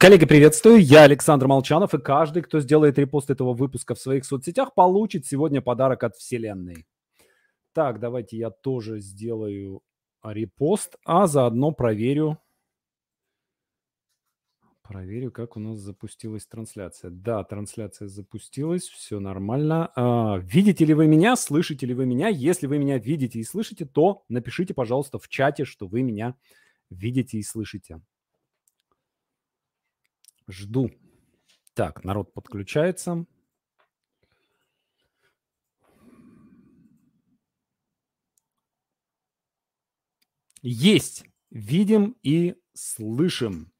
Коллеги, приветствую, я Александр Молчанов, и каждый, кто сделает репост этого выпуска в своих соцсетях, получит сегодня подарок от Вселенной. Так, давайте я тоже сделаю репост, а заодно проверю, как у нас запустилась трансляция. Да, трансляция запустилась, все нормально. Видите ли вы меня, слышите ли вы меня? Если вы меня видите и слышите, то напишите, пожалуйста, в чате, что вы меня видите и слышите. Жду. Так, народ подключается. Есть. Видим и слышим.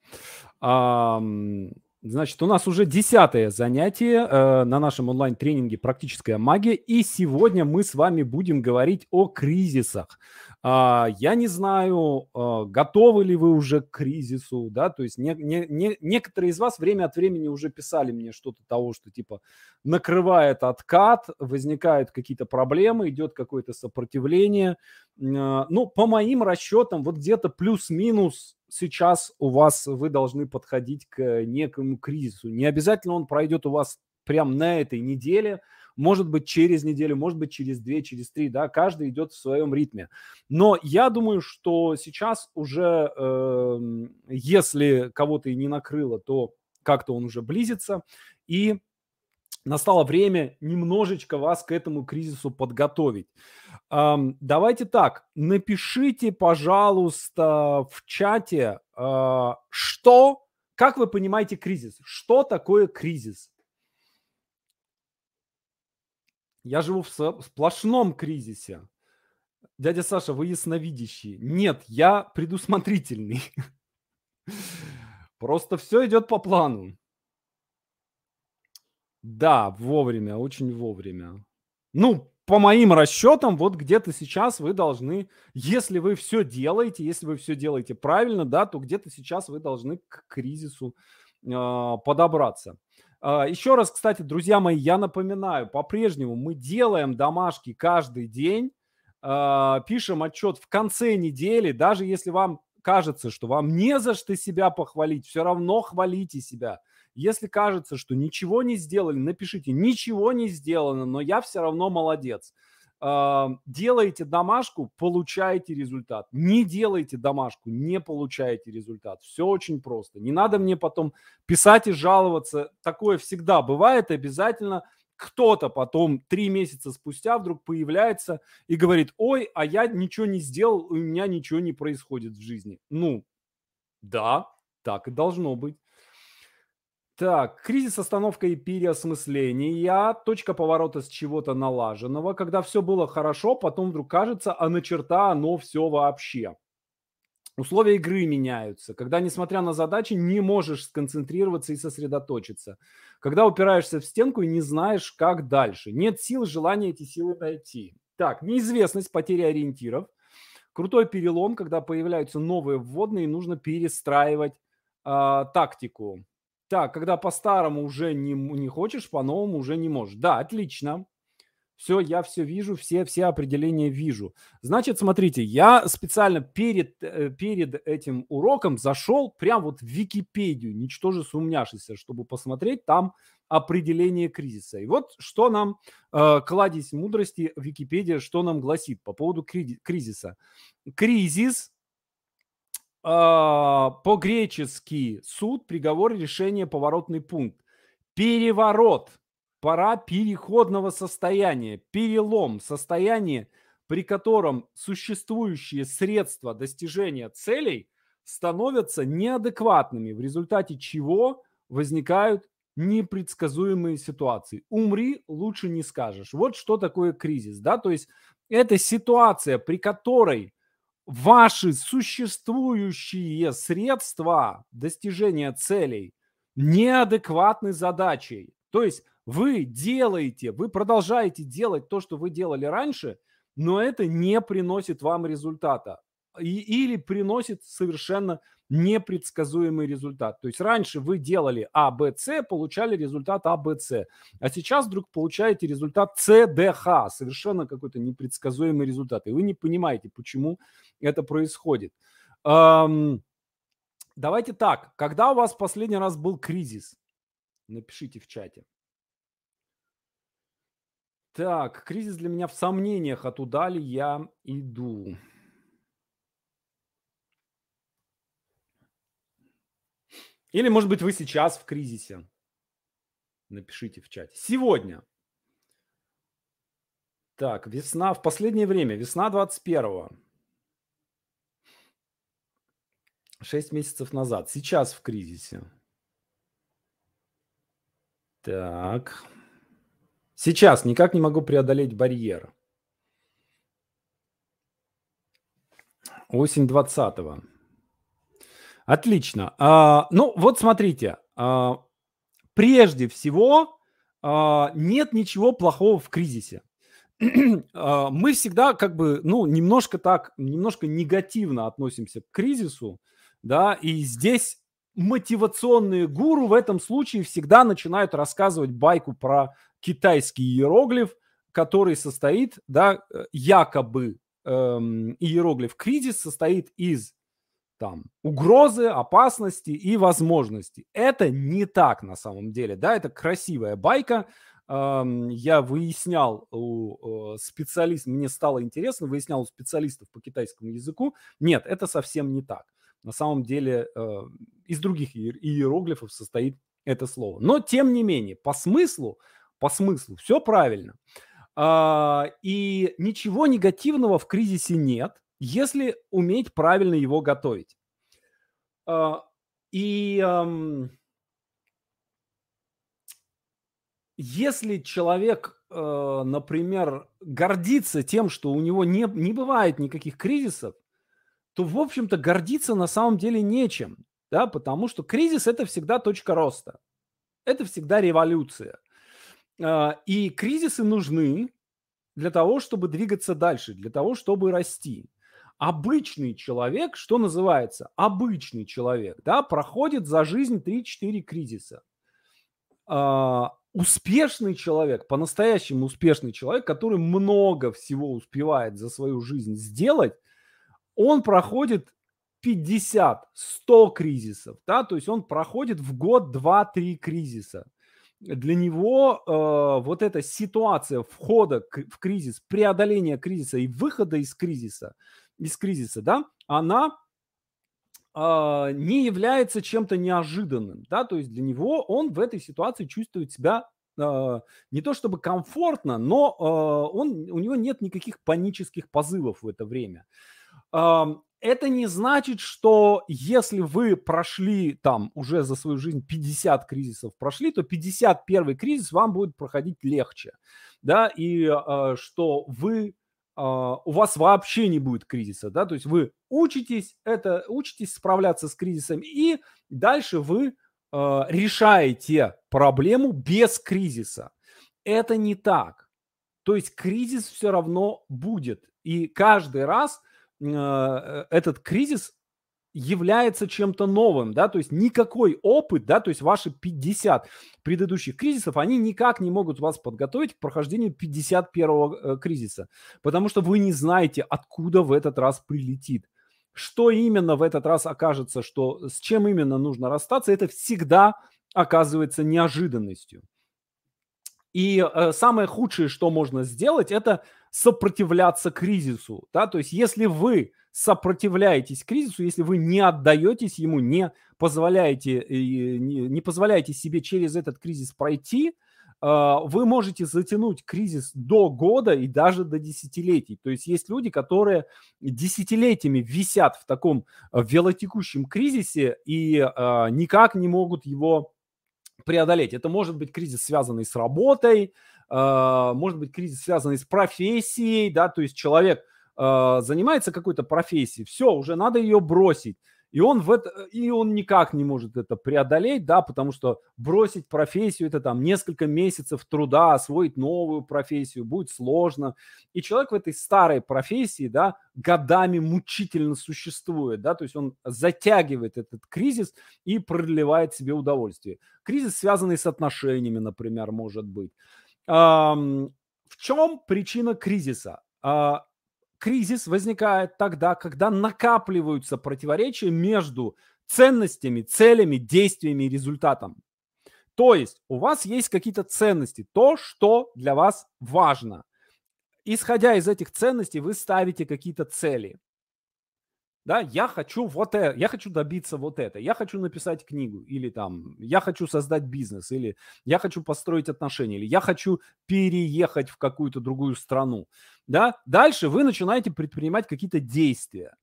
Значит, у нас уже 10-е занятие на нашем онлайн-тренинге «Практическая магия». И сегодня мы с вами будем говорить о кризисах. Я не знаю, готовы ли вы уже к кризису, да, то есть некоторые из вас время от времени уже писали мне что-то того, что типа накрывает откат, возникают какие-то проблемы, идет какое-то сопротивление. Ну, по моим расчетам, вот где-то плюс-минус сейчас у вас вы должны подходить к некому кризису. Не обязательно он пройдет у вас прямо на этой неделе, может быть, через неделю, может быть, через две, через три, да, каждый идет в своем ритме. Но я думаю, что сейчас уже, если кого-то и не накрыло, то как-то он уже близится, и настало время немножечко вас к этому кризису подготовить. Давайте так, напишите, пожалуйста, в чате, как вы понимаете кризис, что такое кризис? Я живу в сплошном кризисе. Дядя Саша, вы ясновидящий. Нет, я предусмотрительный. Просто все идет по плану. Да, вовремя, очень вовремя. Ну, по моим расчетам, вот где-то сейчас вы должны, если вы все делаете правильно, да, то где-то сейчас вы должны к кризису подобраться. Еще раз, кстати, друзья мои, я напоминаю, по-прежнему мы делаем домашки каждый день, пишем отчет в конце недели, даже если вам кажется, что вам не за что себя похвалить, все равно хвалите себя. Если кажется, что ничего не сделали, напишите «ничего не сделано, но я все равно молодец». Делаете домашку, получаете результат. Не делаете домашку, не получаете результат. Все очень просто. Не надо мне потом писать и жаловаться. Такое всегда бывает. Обязательно кто-то потом 3 месяца спустя вдруг появляется и говорит: «Ой, а я ничего не сделал, у меня ничего не происходит в жизни». Ну, да, так и должно быть. Так, кризис, остановка и переосмысление, точка поворота с чего-то налаженного, когда все было хорошо, потом вдруг кажется, а на черта оно все вообще. Условия игры меняются, когда, несмотря на задачи, не можешь сконцентрироваться и сосредоточиться, когда упираешься в стенку и не знаешь, как дальше, нет сил, желания эти силы найти. Так, неизвестность, потеря ориентиров, крутой перелом, когда появляются новые вводные и нужно перестраивать тактику. Так, когда по-старому уже не хочешь, по-новому уже не можешь. Да, отлично. Все, я все вижу, все определения вижу. Значит, смотрите, я специально перед этим уроком зашел прям вот в Википедию, ничтоже сумняшися, чтобы посмотреть там определение кризиса. И вот что нам, кладезь мудрости, Википедия, что нам гласит по поводу кризиса. Кризис. По-гречески суд, приговор, решение, поворотный пункт. Переворот, пора переходного состояния, перелом, состояние, при котором существующие средства достижения целей становятся неадекватными, в результате чего возникают непредсказуемые ситуации. Умри, лучше не скажешь. Вот что такое кризис, да, то есть это ситуация, при которой ваши существующие средства достижения целей неадекватны задачей. То есть вы продолжаете делать то, что вы делали раньше, но это не приносит вам результата. Или приносит совершенно непредсказуемый результат. То есть раньше вы делали А, Б, С, получали результат А, Б, С. А сейчас вдруг получаете результат С, Д, Х. Совершенно какой-то непредсказуемый результат. И вы не понимаете, почему это происходит. Давайте так. Когда у вас в последний раз был кризис? Напишите в чате. Так, кризис для меня в сомнениях, а туда ли я иду? Или, может быть, вы сейчас в кризисе? Напишите в чате. Сегодня. Так, весна. В последнее время. Весна 21-го. 6 месяцев назад. Сейчас в кризисе. Так. Сейчас никак не могу преодолеть барьер. Осень 20-го. Отлично. Ну, вот смотрите. Прежде всего, нет ничего плохого в кризисе. Мы всегда как бы, ну, немножко негативно относимся к кризису, да, и здесь мотивационные гуру в этом случае всегда начинают рассказывать байку про китайский иероглиф, который состоит, да, якобы иероглиф кризис состоит из там угрозы, опасности и возможности. Это не так на самом деле, да, это красивая байка. Я выяснял у специалистов, мне стало интересно, выяснял у специалистов по китайскому языку. Нет, это совсем не так. На самом деле из других иероглифов состоит это слово. Но тем не менее, по смыслу все правильно. И ничего негативного в кризисе нет, если уметь правильно его готовить. Если человек, например, гордится тем, что у него не бывает никаких кризисов, то, в общем-то, гордиться на самом деле нечем, да, потому что кризис – это всегда точка роста, это всегда революция. И кризисы нужны для того, чтобы двигаться дальше, для того, чтобы расти. Обычный человек, что называется, обычный человек, да, проходит за жизнь 3-4 кризиса. Успешный человек, по-настоящему успешный человек, который много всего успевает за свою жизнь сделать, он проходит 50-100 кризисов, да, то есть он проходит в год 2-3 кризиса. Для него вот эта ситуация входа в кризис, преодоления кризиса и выхода из кризиса, да, она не является чем-то неожиданным, да, то есть для него он в этой ситуации чувствует себя не то чтобы комфортно, но у него нет никаких панических позывов в это время. Это не значит, что если вы прошли там уже за свою жизнь 50 кризисов прошли, то 51-й кризис вам будет проходить легче, да, и что вы... у вас вообще не будет кризиса, да, то есть вы учитесь справляться с кризисом, и дальше вы решаете проблему без кризиса. Это не так. То есть кризис все равно будет, и каждый раз этот кризис является чем-то новым, да, то есть никакой опыт, да, то есть ваши 50 предыдущих кризисов, они никак не могут вас подготовить к прохождению 51-го кризиса, потому что вы не знаете, откуда в этот раз прилетит, что именно в этот раз окажется, что, с чем именно нужно расстаться, это всегда оказывается неожиданностью. И самое худшее, что можно сделать, это сопротивляться кризису, да, то есть если вы сопротивляетесь кризису, если вы не отдаетесь ему, не позволяете себе через этот кризис пройти, вы можете затянуть кризис до года и даже до десятилетий. То есть есть люди, которые десятилетиями висят в таком вялотекущем кризисе и никак не могут его преодолеть. Это может быть кризис, связанный с работой, может быть кризис, связанный с профессией, да, то есть человек занимается какой-то профессией, все, уже надо ее бросить. И он никак не может это преодолеть, да, потому что бросить профессию – это там несколько месяцев труда, освоить новую профессию будет сложно. И человек в этой старой профессии, да, годами мучительно существует, да, то есть он затягивает этот кризис и продлевает себе удовольствие. Кризис, связанный с отношениями, например, может быть. В чем причина кризиса? Кризис возникает тогда, когда накапливаются противоречия между ценностями, целями, действиями и результатом. То есть у вас есть какие-то ценности, то, что для вас важно. Исходя из этих ценностей, вы ставите какие-то цели. Да, я хочу вот это, я хочу добиться вот это, я хочу написать книгу, или там, я хочу создать бизнес, или я хочу построить отношения, или я хочу переехать в какую-то другую страну. Да? Дальше вы начинаете предпринимать какие-то действия.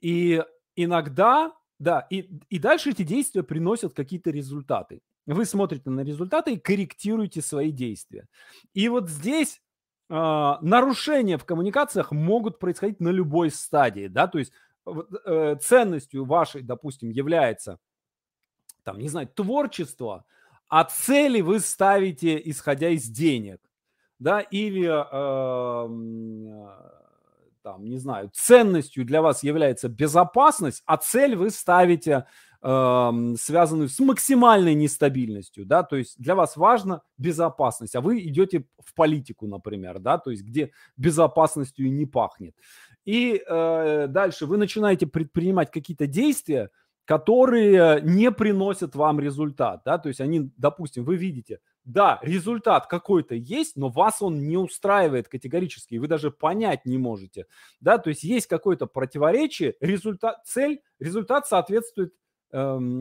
И иногда, да, и дальше эти действия приносят какие-то результаты. Вы смотрите на результаты и корректируете свои действия. И вот здесь нарушения в коммуникациях могут происходить на любой стадии, да, то есть ценностью вашей, допустим, является, там, не знаю, творчество, а цели вы ставите, исходя из денег, да, или, там, не знаю, ценностью для вас является безопасность, а цель вы ставите, связанную с максимальной нестабильностью, да, то есть для вас важна безопасность, а вы идете в политику, например, да, то есть где безопасностью и не пахнет. И дальше вы начинаете предпринимать какие-то действия, которые не приносят вам результат, да, то есть они, допустим, вы видите, да, результат какой-то есть, но вас он не устраивает категорически, и вы даже понять не можете, да, то есть есть какое-то противоречие, результат, цель, результат соответствует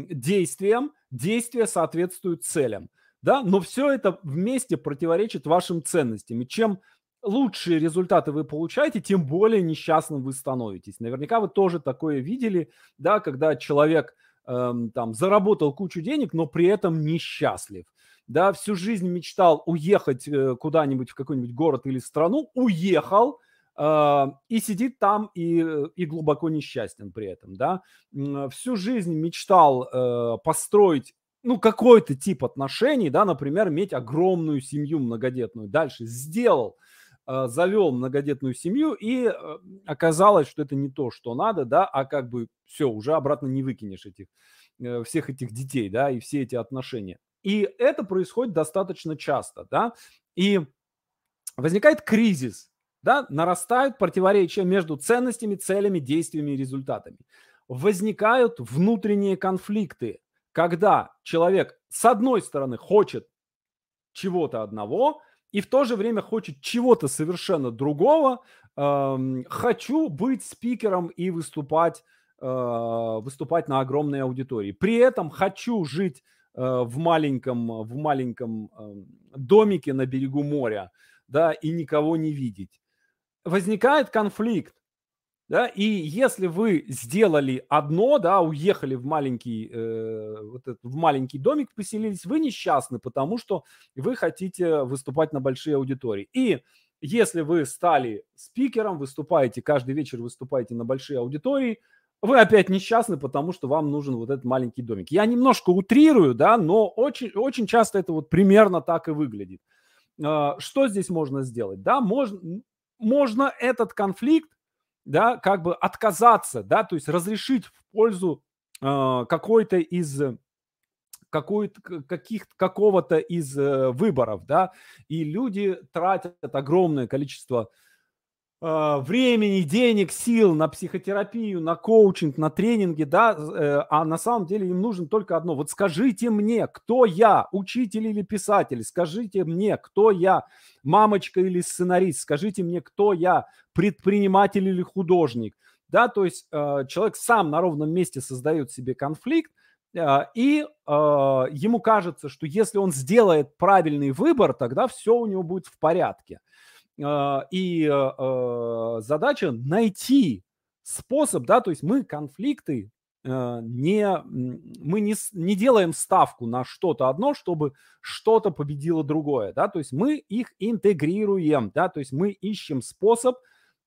действиям, действия соответствуют целям, да, но все это вместе противоречит вашим ценностям, и чем лучшие результаты вы получаете, тем более несчастным вы становитесь. Наверняка вы тоже такое видели, да, когда человек там заработал кучу денег, но при этом несчастлив. Да, всю жизнь мечтал уехать куда-нибудь в какой-нибудь город или страну, уехал и сидит там и глубоко несчастен при этом. Да. Всю жизнь мечтал построить ну, какой-то тип отношений, да, например, иметь огромную семью многодетную. Дальше сделал. Завел многодетную семью, и оказалось, что это не то, что надо, да, а как бы все, уже обратно не выкинешь этих, всех этих детей, да, и все эти отношения. И это происходит достаточно часто, да, и возникает кризис, да, нарастают противоречия между ценностями, целями, действиями и результатами. Возникают внутренние конфликты, когда человек с одной стороны хочет чего-то одного, и в то же время хочет чего-то совершенно другого. Хочу быть спикером и выступать на огромной аудитории. При этом хочу жить в маленьком домике на берегу моря, да, и никого не видеть. Возникает конфликт. Да, и если вы сделали одно, да, уехали в маленький домик, поселились, вы несчастны, потому что вы хотите выступать на большие аудитории. И если вы стали спикером, выступаете, каждый вечер выступаете на большие аудитории, вы опять несчастны, потому что вам нужен вот этот маленький домик. Я немножко утрирую, да, но очень, очень часто это вот примерно так и выглядит. Что здесь можно сделать? Да, можно этот конфликт, да, как бы отказаться, да, то есть разрешить в пользу какого-то из выборов, да, и люди тратят огромное количество времени, денег, сил на психотерапию, на коучинг, на тренинги, да, а на самом деле им нужен только одно. Вот скажите мне, кто я, учитель или писатель, скажите мне, кто я, мамочка или сценарист, скажите мне, кто я, предприниматель или художник, да, то есть человек сам на ровном месте создает себе конфликт, и ему кажется, что если он сделает правильный выбор, тогда все у него будет в порядке. И задача найти способ, да, то есть мы конфликты не делаем ставку на что-то одно, чтобы что-то победило другое, да, то есть мы их интегрируем, да, то есть мы ищем способ,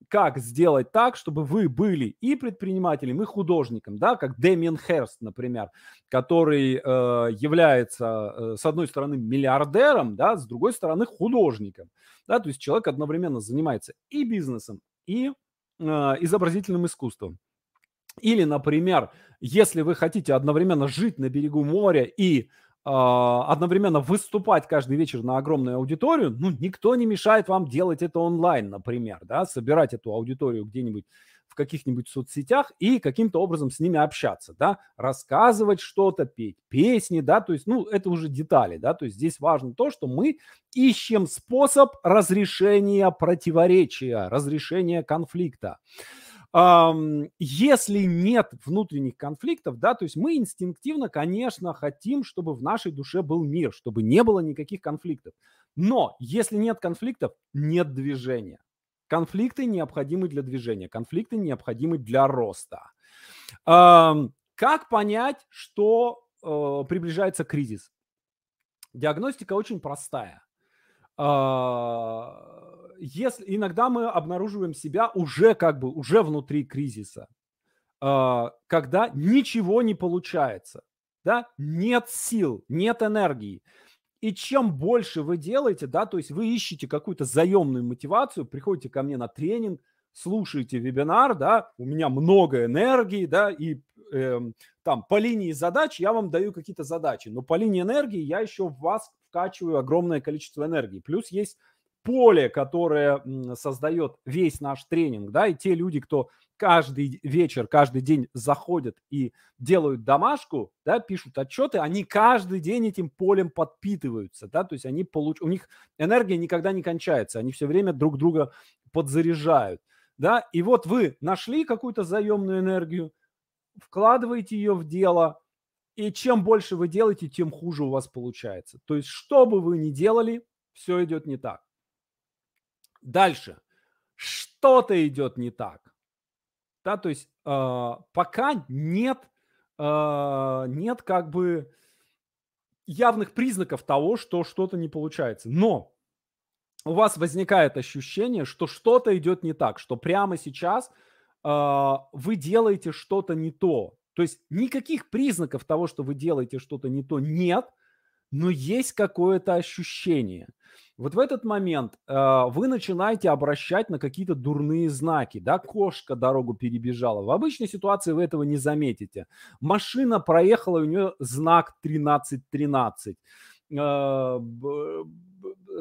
как сделать так, чтобы вы были и предпринимателем, и художником, да, как Дэмиан Херст, например, который является, с одной стороны, миллиардером, да, с другой стороны, художником, да, то есть человек одновременно занимается и бизнесом, и изобразительным искусством. Или, например, если вы хотите одновременно жить на берегу моря и одновременно выступать каждый вечер на огромную аудиторию, ну, никто не мешает вам делать это онлайн, например, да, собирать эту аудиторию где-нибудь в каких-нибудь соцсетях и каким-то образом с ними общаться, да, рассказывать что-то, петь песни, да, то есть, ну, это уже детали, да, то есть здесь важно то, что мы ищем способ разрешения противоречия, разрешения конфликта. Если нет внутренних конфликтов, да, то есть мы инстинктивно, конечно, хотим, чтобы в нашей душе был мир, чтобы не было никаких конфликтов. Но если нет конфликтов, нет движения. Конфликты необходимы для движения, конфликты необходимы для роста. Как понять, что приближается кризис? Диагностика очень простая. Если иногда мы обнаруживаем себя уже как бы уже внутри кризиса, когда ничего не получается, да, нет сил, нет энергии. И чем больше вы делаете, да, то есть вы ищете какую-то заемную мотивацию, приходите ко мне на тренинг, слушаете вебинар, да, у меня много энергии, да, и там по линии задач я вам даю какие-то задачи, но по линии энергии я еще в вас вкачиваю огромное количество энергии. Плюс есть поле, которое создает весь наш тренинг, да, и те люди, кто каждый вечер, каждый день заходят и делают домашку, да, пишут отчеты, они каждый день этим полем подпитываются, да, то есть они у них энергия никогда не кончается, они все время друг друга подзаряжают, да, и вот вы нашли какую-то заемную энергию, вкладываете ее в дело, и чем больше вы делаете, тем хуже у вас получается. То есть что бы вы ни делали, все идет не так. Дальше. Что-то идет не так. Да, то есть пока нет как бы явных признаков того, что что-то не получается. Но у вас возникает ощущение, что что-то идет не так, что прямо сейчас вы делаете что-то не то. То есть никаких признаков того, что вы делаете что-то не то, нет, но есть какое-то ощущение. Вот в этот момент вы начинаете обращать на какие-то дурные знаки, да, кошка дорогу перебежала. В обычной ситуации вы этого не заметите. Машина проехала, у нее знак 1313.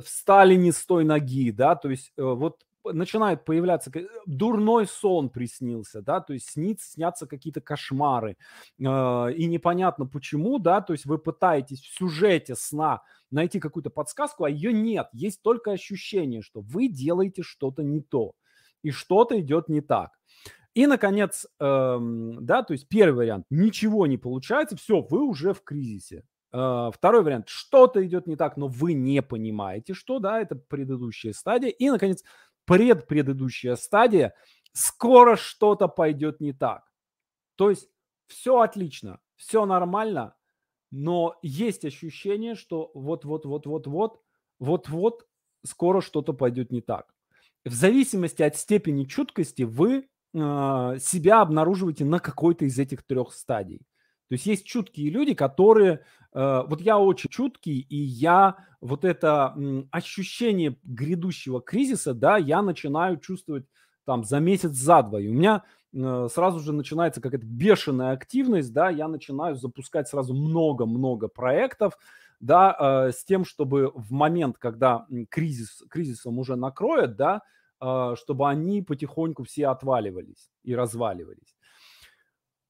Встали не с той ноги, да, то есть вот начинает появляться дурной сон приснился, да, то есть снятся какие-то кошмары, и непонятно почему, да, то есть вы пытаетесь в сюжете сна найти какую-то подсказку, а ее нет, есть только ощущение, что вы делаете что-то не то, и что-то идет не так. И, наконец, да, то есть первый вариант, ничего не получается, все, вы уже в кризисе. Второй вариант, что-то идет не так, но вы не понимаете, что, да, это предыдущая стадия. И, наконец, предпредыдущая стадия, скоро что-то пойдет не так. То есть все отлично, все нормально, но есть ощущение, что вот-вот скоро что-то пойдет не так. В зависимости от степени чуткости вы себя обнаруживаете на какой-то из этих трех стадий. То есть есть чуткие люди, которые... Вот я очень чуткий, и я вот это ощущение грядущего кризиса, да, я начинаю чувствовать там за месяц, за два. И у меня сразу же начинается какая-то бешеная активность, да, я начинаю запускать сразу много-много проектов, да, с тем, чтобы в момент, когда кризисом уже накроет, да, чтобы они потихоньку все отваливались и разваливались.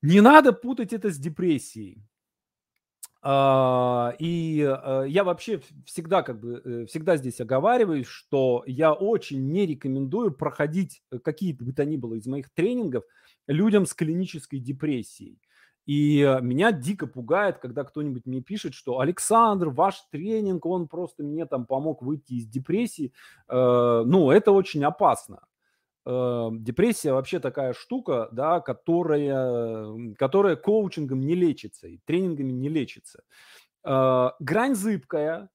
Не надо путать это с депрессией. И я вообще всегда, как бы, всегда здесь оговариваюсь, что я очень не рекомендую проходить какие бы то ни было из моих тренингов людям с клинической депрессией. И меня дико пугает, когда кто-нибудь мне пишет, что Александр, ваш тренинг, он просто мне там помог выйти из депрессии. Ну, это очень опасно. Депрессия вообще такая штука, да, которая коучингом не лечится и тренингами не лечится. Грань зыбкая,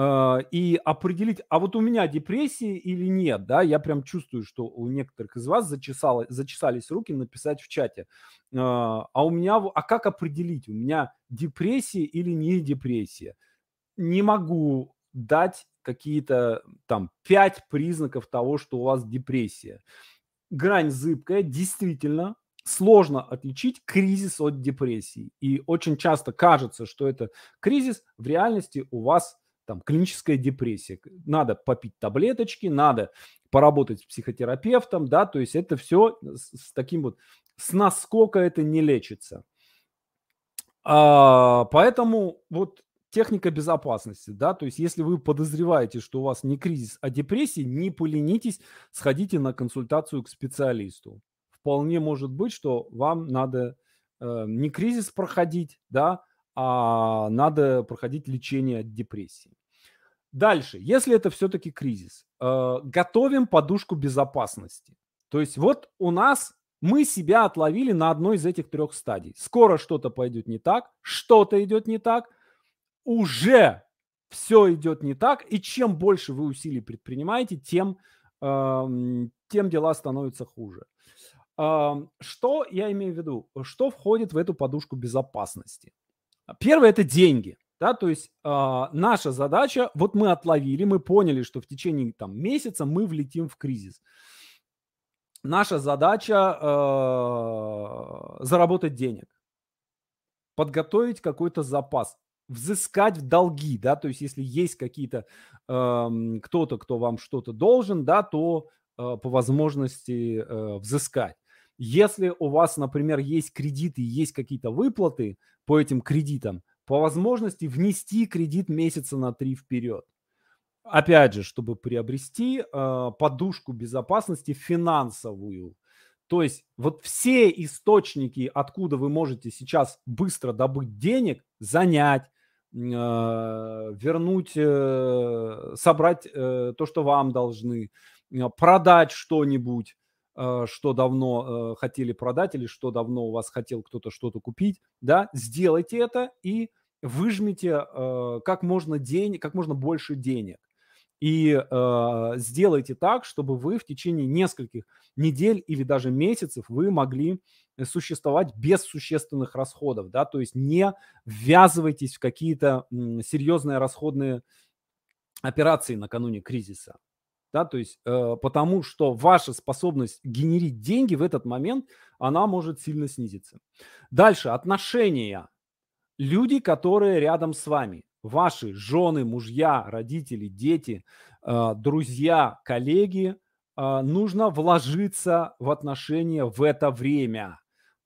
и определить, а вот у меня депрессия или нет, да, я прям чувствую, что у некоторых из вас зачесались руки написать в чате, а как определить, у меня депрессия или не депрессия? Не могу дать какие-то там 5 признаков того, что у вас депрессия. Грань зыбкая, действительно сложно отличить кризис от депрессии. И очень часто кажется, что это кризис, в реальности у вас там, клиническая депрессия. Надо попить таблеточки, надо поработать с психотерапевтом, да, то есть это все с таким вот, с насколько это не лечится. Поэтому вот техника безопасности, да, то есть если вы подозреваете, что у вас не кризис, а депрессия, не поленитесь, сходите на консультацию к специалисту. Вполне может быть, что вам надо не кризис проходить, да, а надо проходить лечение от депрессии. Дальше, если это все-таки кризис, готовим подушку безопасности. То есть вот у нас мы себя отловили на одной из этих трех стадий. Скоро что-то пойдет не так, что-то идет не так, уже все идет не так, и чем больше вы усилий предпринимаете, тем дела становятся хуже. Что я имею в виду? Что входит в эту подушку безопасности? Первое – это деньги. Да? То есть наша задача, вот мы отловили, мы поняли, что в течение там, месяца мы влетим в кризис. Наша задача заработать денег, подготовить какой-то запас, взыскать в долги. Да? То есть если есть какие-то, кто-то, кто вам что-то должен, да, то по возможности взыскать. Если у вас, например, есть кредиты, есть какие-то выплаты по этим кредитам, по возможности внести кредит месяца на 3 вперед. Опять же, чтобы приобрести подушку безопасности финансовую. То есть вот все источники, откуда вы можете сейчас быстро добыть денег, занять, вернуть, собрать то, что вам должны, продать что-нибудь, что давно хотели продать или что давно у вас хотел кто-то что-то купить, да, сделайте это и выжмите как можно больше денег. И сделайте так, чтобы вы в течение нескольких недель или даже месяцев вы могли существовать без существенных расходов, да, то есть не ввязывайтесь в какие-то серьезные расходные операции накануне кризиса. Да, то есть, потому что ваша способность генерить деньги в этот момент, она может сильно снизиться. Дальше, отношения. Люди, которые рядом с вами. Ваши жены, мужья, родители, дети, друзья, коллеги. Нужно вложиться в отношения в это время.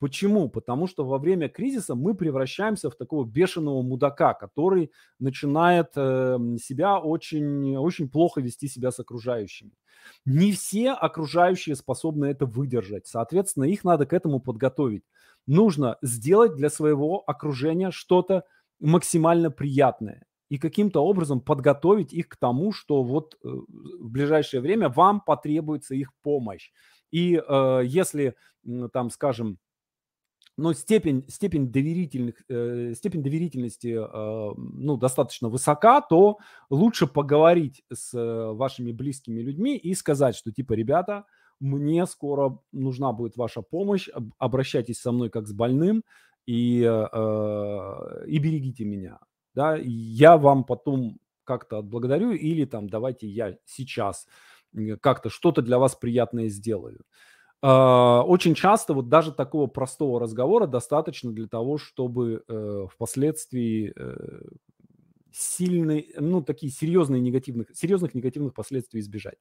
Почему? Потому что во время кризиса мы превращаемся в такого бешеного мудака, который начинает себя очень, очень плохо вести себя с окружающими. Не все окружающие способны это выдержать. Соответственно, их надо к этому подготовить. Нужно сделать для своего окружения что-то максимально приятное и каким-то образом подготовить их к тому, что вот в ближайшее время вам потребуется их помощь. И если, там, скажем, но степень доверительности ну, достаточно высока, то лучше поговорить с вашими близкими людьми и сказать, что типа, ребята, мне скоро нужна будет ваша помощь, обращайтесь со мной как с больным и берегите меня. Да? Я вам потом как-то отблагодарю или там давайте я сейчас как-то что-то для вас приятное сделаю. Очень часто вот даже такого простого разговора достаточно для того, чтобы впоследствии сильные, ну, такие серьезных негативных последствий избежать.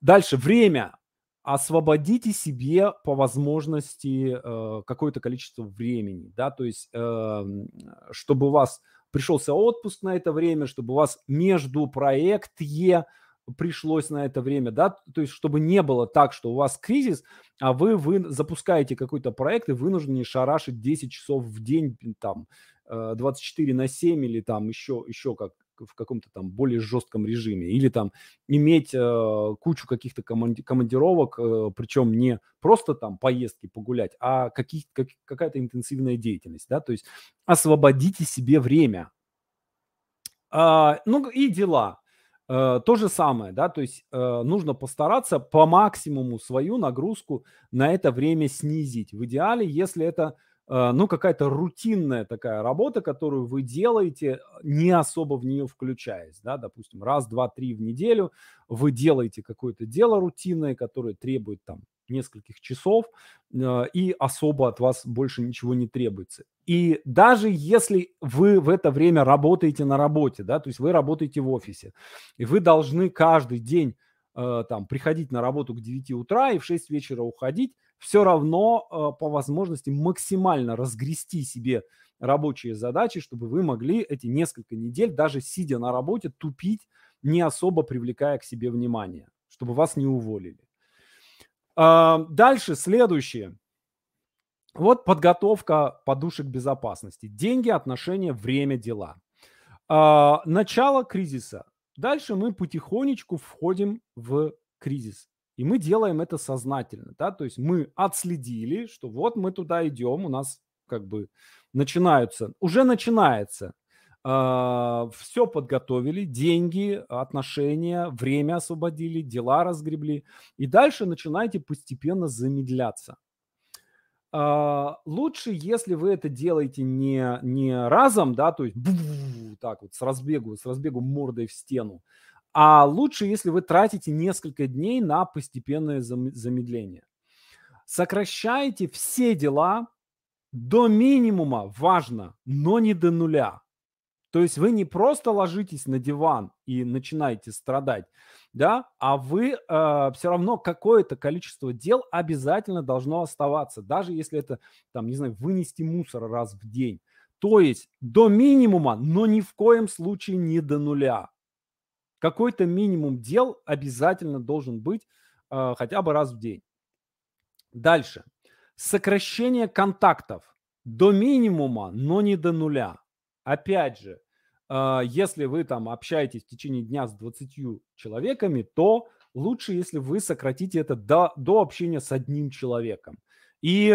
Дальше. Время. Освободите себе по возможности какое-то количество времени, да, то есть чтобы у вас пришелся отпуск на это время, чтобы у вас между проектами пришлось на это время, да, то есть чтобы не было так, что у вас кризис, а вы запускаете какой-то проект и вынуждены шарашить 10 часов в день, там, 24/7 или там еще как в каком-то там более жестком режиме, или там иметь кучу каких-то командировок, причем не просто там поездки погулять, а какая-то интенсивная деятельность, да, то есть освободите себе время. Ну и дела. То же самое, да, то есть нужно постараться по максимуму свою нагрузку на это время снизить. В идеале, если это, ну, какая-то рутинная такая работа, которую вы делаете, не особо в нее включаясь, да, допустим, раз, два, три в неделю вы делаете какое-то дело рутинное, которое требует там нескольких часов, и особо от вас больше ничего не требуется. И даже если вы в это время работаете на работе, да, то есть вы работаете в офисе, и вы должны каждый день там, приходить на работу к 9 утра и в 6 вечера уходить, все равно по возможности максимально разгрести себе рабочие задачи, чтобы вы могли эти несколько недель, даже сидя на работе, тупить, не особо привлекая к себе внимание, чтобы вас не уволили. Дальше, следующее. Вот подготовка подушек безопасности. Деньги, отношения, время, дела. Начало кризиса. Дальше мы потихонечку входим в кризис. И мы делаем это сознательно. Да? То есть мы отследили, что вот мы туда идем, у нас как бы начинаются, уже начинается. Все подготовили, деньги, отношения, время освободили, дела разгребли. И дальше начинаете постепенно замедляться. Лучше, если вы это делаете не разом, да, то есть так вот с разбегу мордой в стену, а лучше, если вы тратите несколько дней на постепенное замедление. Сокращайте все дела до минимума, важно, но не до нуля. То есть вы не просто ложитесь на диван и начинаете страдать, да, а вы все равно какое-то количество дел обязательно должно оставаться, даже если это, там, не знаю, вынести мусор раз в день. То есть до минимума, но ни в коем случае не до нуля. Какой-то минимум дел обязательно должен быть хотя бы раз в день. Дальше. Сокращение контактов до минимума, но не до нуля. Опять же, если вы там общаетесь в течение дня с 20 человеками, то лучше, если вы сократите это до общения с одним человеком. И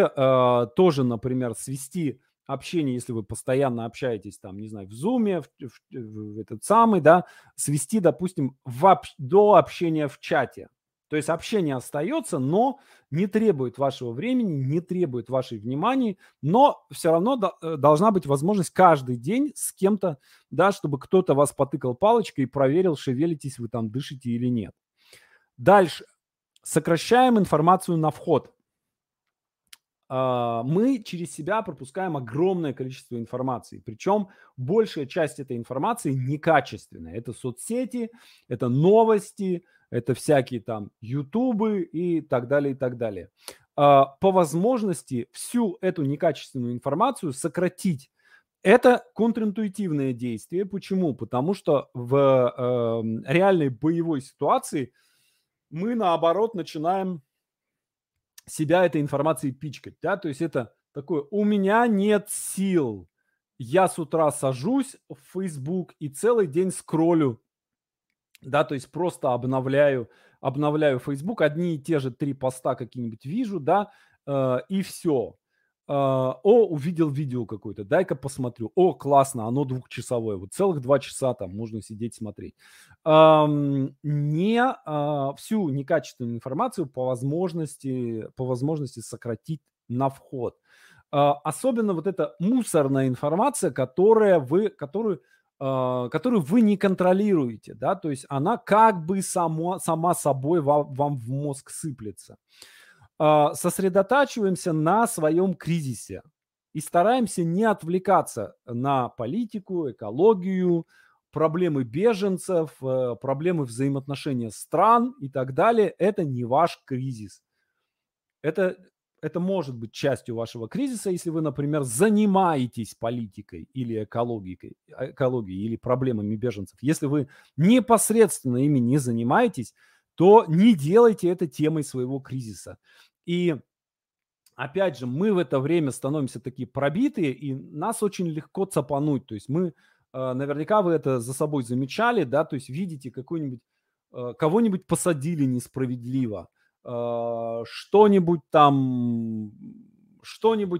тоже, например, свести общение, если вы постоянно общаетесь там, не знаю, в Zoom, в этот самый, да, свести, допустим, до общения в чате. То есть общение остается, но не требует вашего времени, не требует вашей внимания, но все равно должна быть возможность каждый день с кем-то, да, чтобы кто-то вас потыкал палочкой и проверил, шевелитесь вы там, дышите или нет. Дальше. Сокращаем информацию на вход. Мы через себя пропускаем огромное количество информации, причем большая часть этой информации некачественная. Это соцсети, это новости, это всякие там ютубы и так далее, и так далее. По возможности всю эту некачественную информацию сократить. Это контринтуитивное действие. Почему? Потому что в реальной боевой ситуации мы, наоборот, начинаем себя этой информацией пичкать. Да? То есть это такое «у меня нет сил». Я с утра сажусь в Facebook и целый день скроллю. Да, то есть просто обновляю Facebook, одни и те же 3 поста какие-нибудь вижу, да, и все. О, увидел видео какое-то, дай-ка посмотрю. О, классно, оно 2-часовое, вот целых 2 часа там можно сидеть смотреть. Всю некачественную информацию по возможности сократить на вход. Особенно вот эта мусорная информация, которую вы не контролируете, да, то есть она как бы сама собой вам в мозг сыплется. Сосредотачиваемся на своем кризисе и стараемся не отвлекаться на политику, экологию, проблемы беженцев, проблемы взаимоотношений стран и так далее. Это не ваш кризис. Это может быть частью вашего кризиса, если вы, например, занимаетесь политикой или экологией или проблемами беженцев. Если вы непосредственно ими не занимаетесь, то не делайте это темой своего кризиса. И опять же, мы в это время становимся такие пробитые, и нас очень легко цапануть. То есть мы, наверняка вы это за собой замечали, да, то есть видите кого-нибудь посадили несправедливо, что-нибудь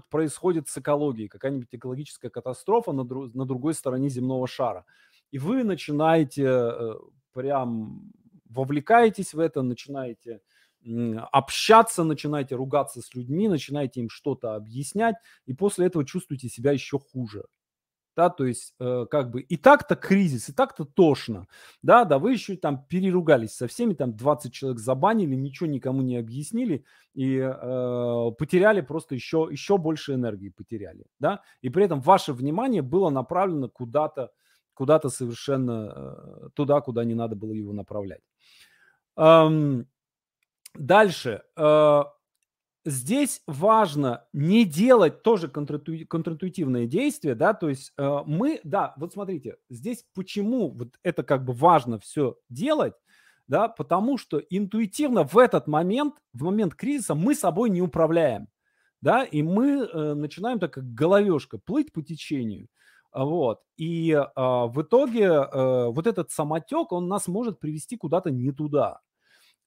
происходит с экологией, какая-нибудь экологическая катастрофа на другой стороне земного шара. И вы начинаете прям вовлекаетесь в это, начинаете общаться, начинаете ругаться с людьми, начинаете им что-то объяснять, и после этого чувствуете себя еще хуже. да, то есть как бы и так-то кризис, и так-то тошно, да, вы еще там переругались со всеми, там 20 человек забанили, ничего никому не объяснили и потеряли просто еще больше энергии потеряли, да, и при этом ваше внимание было направлено куда-то совершенно туда, куда не надо было его направлять. Дальше. Здесь важно не делать тоже контринтуитивные действия, да, то есть мы, да, вот смотрите, здесь почему вот это как бы важно все делать, да, потому что интуитивно в этот момент, в момент кризиса мы собой не управляем, да, и мы начинаем так как головешка плыть по течению, вот, и в итоге вот этот самотек, он нас может привести куда-то не туда.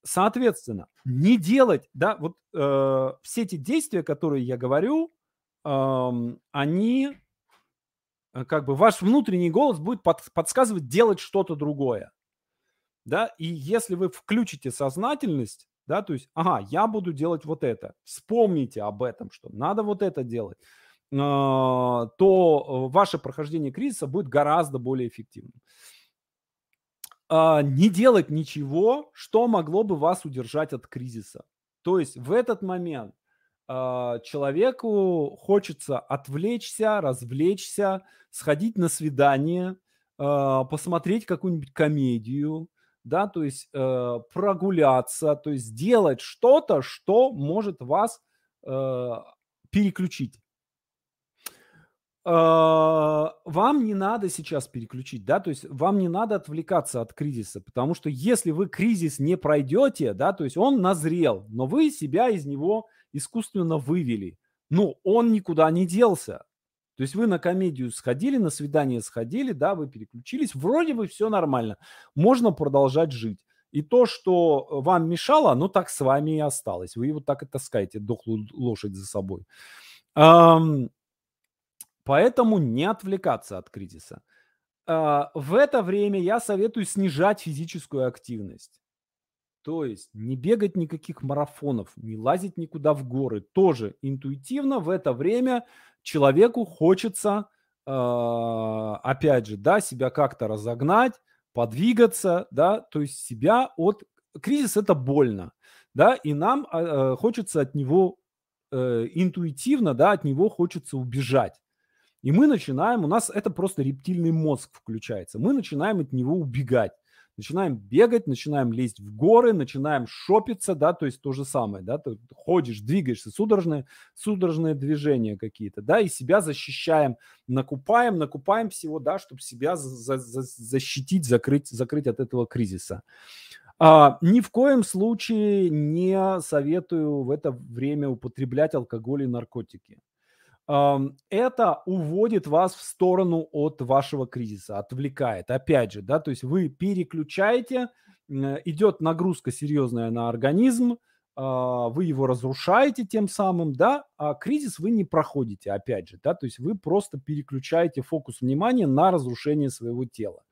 Соответственно, не делать, да, вот все эти действия, которые я говорю, они, как бы, ваш внутренний голос будет подсказывать делать что-то другое, да, и если вы включите сознательность, да, то есть, ага, я буду делать вот это, вспомните об этом, что надо вот это делать, то ваше прохождение кризиса будет гораздо более эффективным. Не делать ничего, что могло бы вас удержать от кризиса. То есть в этот момент человеку хочется отвлечься, развлечься, сходить на свидание, посмотреть какую-нибудь комедию, да, то есть прогуляться, то есть сделать что-то, что может вас переключить. Вам не надо сейчас переключить, да, то есть вам не надо отвлекаться от кризиса, потому что если вы кризис не пройдете, да, то есть он назрел, но вы себя из него искусственно вывели, но он никуда не делся. То есть вы на комедию сходили, на свидание сходили, да, вы переключились, вроде бы все нормально, можно продолжать жить. И то, что вам мешало, оно так с вами и осталось. Вы его так и таскаете, дохлую лошадь за собой. Поэтому не отвлекаться от кризиса. В это время я советую снижать физическую активность. То есть не бегать никаких марафонов, не лазить никуда в горы. Тоже интуитивно в это время человеку хочется, опять же, да, себя как-то разогнать, подвигаться, да, то есть себя от... Кризис – это больно, да, и нам хочется от него, интуитивно, да, от него хочется убежать. И мы начинаем, у нас это просто рептильный мозг включается, мы начинаем от него убегать, начинаем бегать, начинаем лезть в горы, начинаем шопиться, да, то есть то же самое, да, ты ходишь, двигаешься, судорожные движения какие-то, да, и себя защищаем, накупаем всего, да, чтобы себя защитить, закрыть от этого кризиса. Ни в коем случае не советую в это время употреблять алкоголь и наркотики. Это уводит вас в сторону от вашего кризиса, отвлекает. Опять же, да, то есть вы переключаете, идет нагрузка серьезная на организм, вы его разрушаете тем самым, да, а кризис вы не проходите, опять же, да, то есть вы просто переключаете фокус внимания на разрушение своего тела.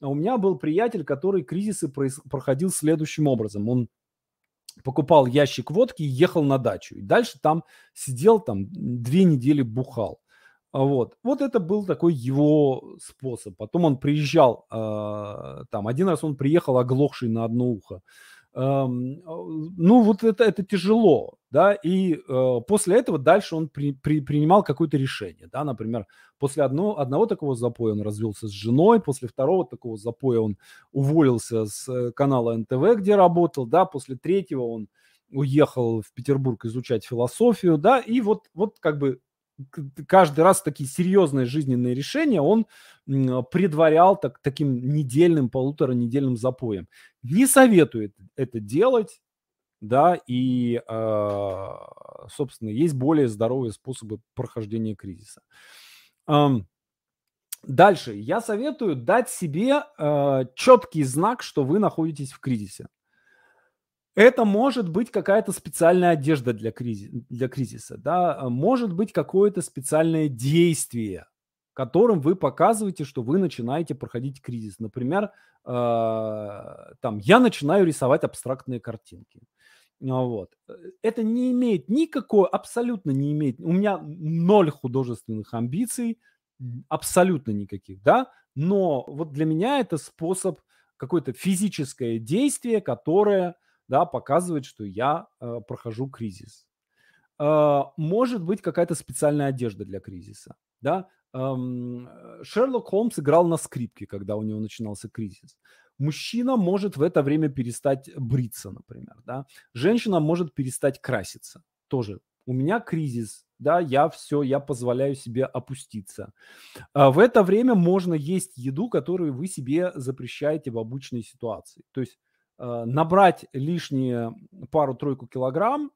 У меня был приятель, который кризисы проходил следующим образом. Он покупал ящик водки и ехал на дачу. И дальше там сидел, там 2 недели бухал. Вот это был такой его способ. Потом он приезжал, там один раз он приехал оглохший на одно ухо. Ну вот это тяжело, да, и после этого дальше он принимал какое-то решение, да, например, после одного такого запоя он развелся с женой, после второго такого запоя он уволился с канала НТВ, где работал, да, после третьего он уехал в Петербург изучать философию, да, и вот как бы каждый раз такие серьезные жизненные решения он предварял таким недельным, полуторанедельным запоем. Не советует это делать, да, и, собственно, есть более здоровые способы прохождения кризиса. Дальше. Я советую дать себе четкий знак, что вы находитесь в кризисе. Это может быть какая-то специальная одежда для кризиса, да, может быть какое-то специальное действие, которым вы показываете, что вы начинаете проходить кризис. Например, там, я начинаю рисовать абстрактные картинки. Вот. Это не имеет никакой, абсолютно не имеет, у меня 0 художественных амбиций, абсолютно никаких, да, но вот для меня это способ, какое-то физическое действие, которое, да, показывает, что я прохожу кризис. Может быть, какая-то специальная одежда для кризиса, да. Шерлок Холмс играл на скрипке, когда у него начинался кризис. Мужчина может в это время перестать бриться, например, да. Женщина может перестать краситься. Тоже. У меня кризис, да, я все, я позволяю себе опуститься. В это время можно есть еду, которую вы себе запрещаете в обычной ситуации. То есть набрать лишние пару-тройку килограмм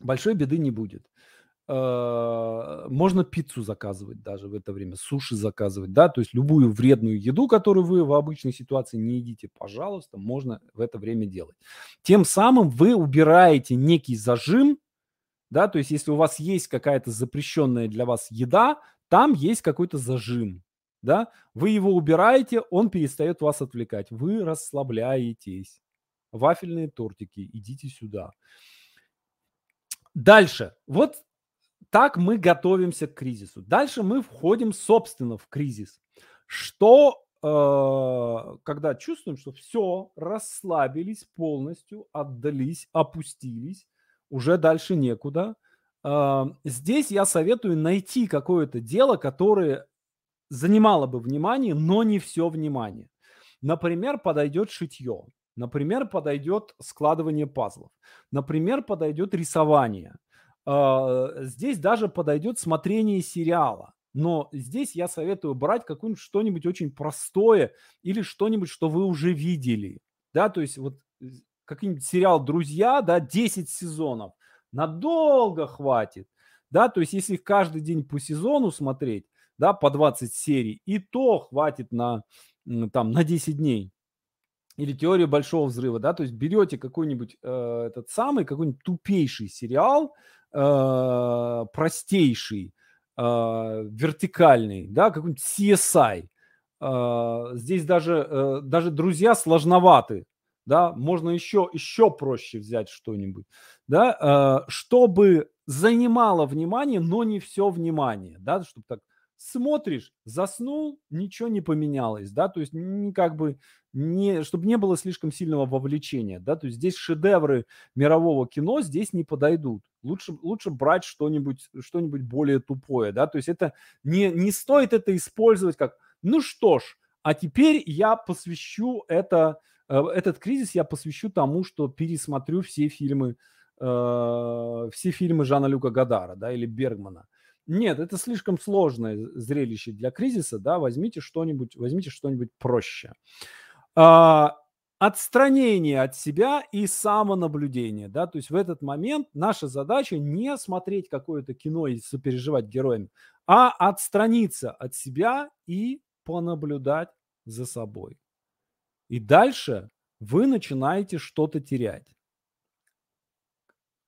большой беды не будет. Можно пиццу заказывать даже в это время, суши заказывать, да, то есть любую вредную еду, которую вы в обычной ситуации не едите, пожалуйста, можно в это время делать. Тем самым вы убираете некий зажим, да, то есть если у вас есть какая-то запрещенная для вас еда, там есть какой-то зажим, да, вы его убираете, он перестает вас отвлекать, вы расслабляетесь. Вафельные тортики, идите сюда. Дальше, вот так мы готовимся к кризису. Дальше мы входим, собственно, в кризис. Что, когда чувствуем, что все, расслабились полностью, отдались, опустились, уже дальше некуда. Здесь я советую найти какое-то дело, которое занимало бы внимание, но не все внимание. Например, подойдет шитье. Например, подойдет складывание пазлов. Например, подойдет рисование. Здесь даже подойдет смотрение сериала. Но здесь я советую брать какое-нибудь что-нибудь очень простое или что-нибудь, что вы уже видели. Да, то есть вот какой-нибудь сериал «Друзья», да, 10 сезонов. Надолго хватит. Да, то есть если каждый день по сезону смотреть, да, по 20 серий, и то хватит там, на 10 дней. Или «Теория большого взрыва», да, то есть берете какой-нибудь какой-нибудь тупейший сериал, простейший, вертикальный, да, какой-нибудь CSI. Здесь даже «Друзья» сложноваты, да, можно еще проще взять что-нибудь, да, чтобы занимало внимание, но не все внимание, да, чтобы так смотришь, заснул, ничего не поменялось, да, то есть как бы чтобы не было слишком сильного вовлечения, да, то есть здесь шедевры мирового кино здесь не подойдут. Лучше брать что-нибудь более тупое, да, то есть это не стоит это использовать как, ну что ж, а теперь я посвящу этот кризис, я посвящу тому, что пересмотрю все фильмы Жана-Люка Годара, да, или Бергмана. Нет, это слишком сложное зрелище для кризиса, да, возьмите что-нибудь проще. Отстранение от себя и самонаблюдение, да, то есть в этот момент наша задача не смотреть какое-то кино и сопереживать героям, а отстраниться от себя и понаблюдать за собой. И дальше вы начинаете что-то терять.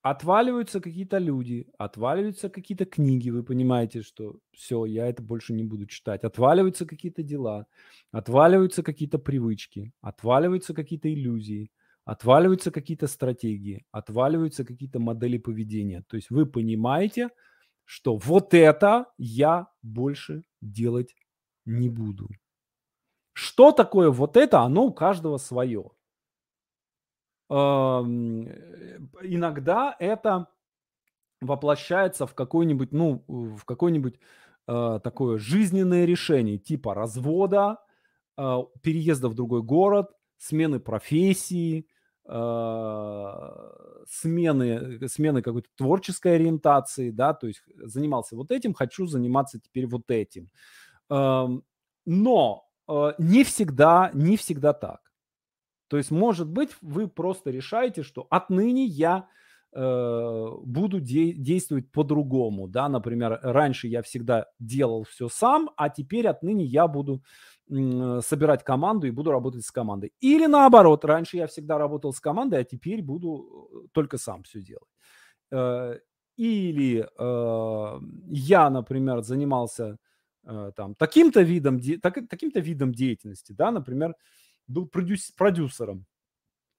Отваливаются какие-то люди, отваливаются какие-то книги, вы понимаете, что все, я это больше не буду читать. Отваливаются какие-то дела, отваливаются какие-то привычки, отваливаются какие-то иллюзии, отваливаются какие-то стратегии, отваливаются какие-то модели поведения. То есть вы понимаете, что вот это я больше делать не буду. Что такое вот это? Оно у каждого свое. Иногда это воплощается в какое-нибудь, такое жизненное решение, типа развода, переезда в другой город, смены профессии, смены какой-то творческой ориентации, да, то есть занимался вот этим, хочу заниматься теперь вот этим. Но не всегда так. То есть, может быть, вы просто решаете, что отныне я буду действовать по-другому. Да? Например, раньше я всегда делал все сам, а теперь отныне я буду собирать команду и буду работать с командой. Или наоборот, раньше я всегда работал с командой, а теперь буду только сам все делать. Или я, например, занимался таким-то видом деятельности, да, например, был продюсером,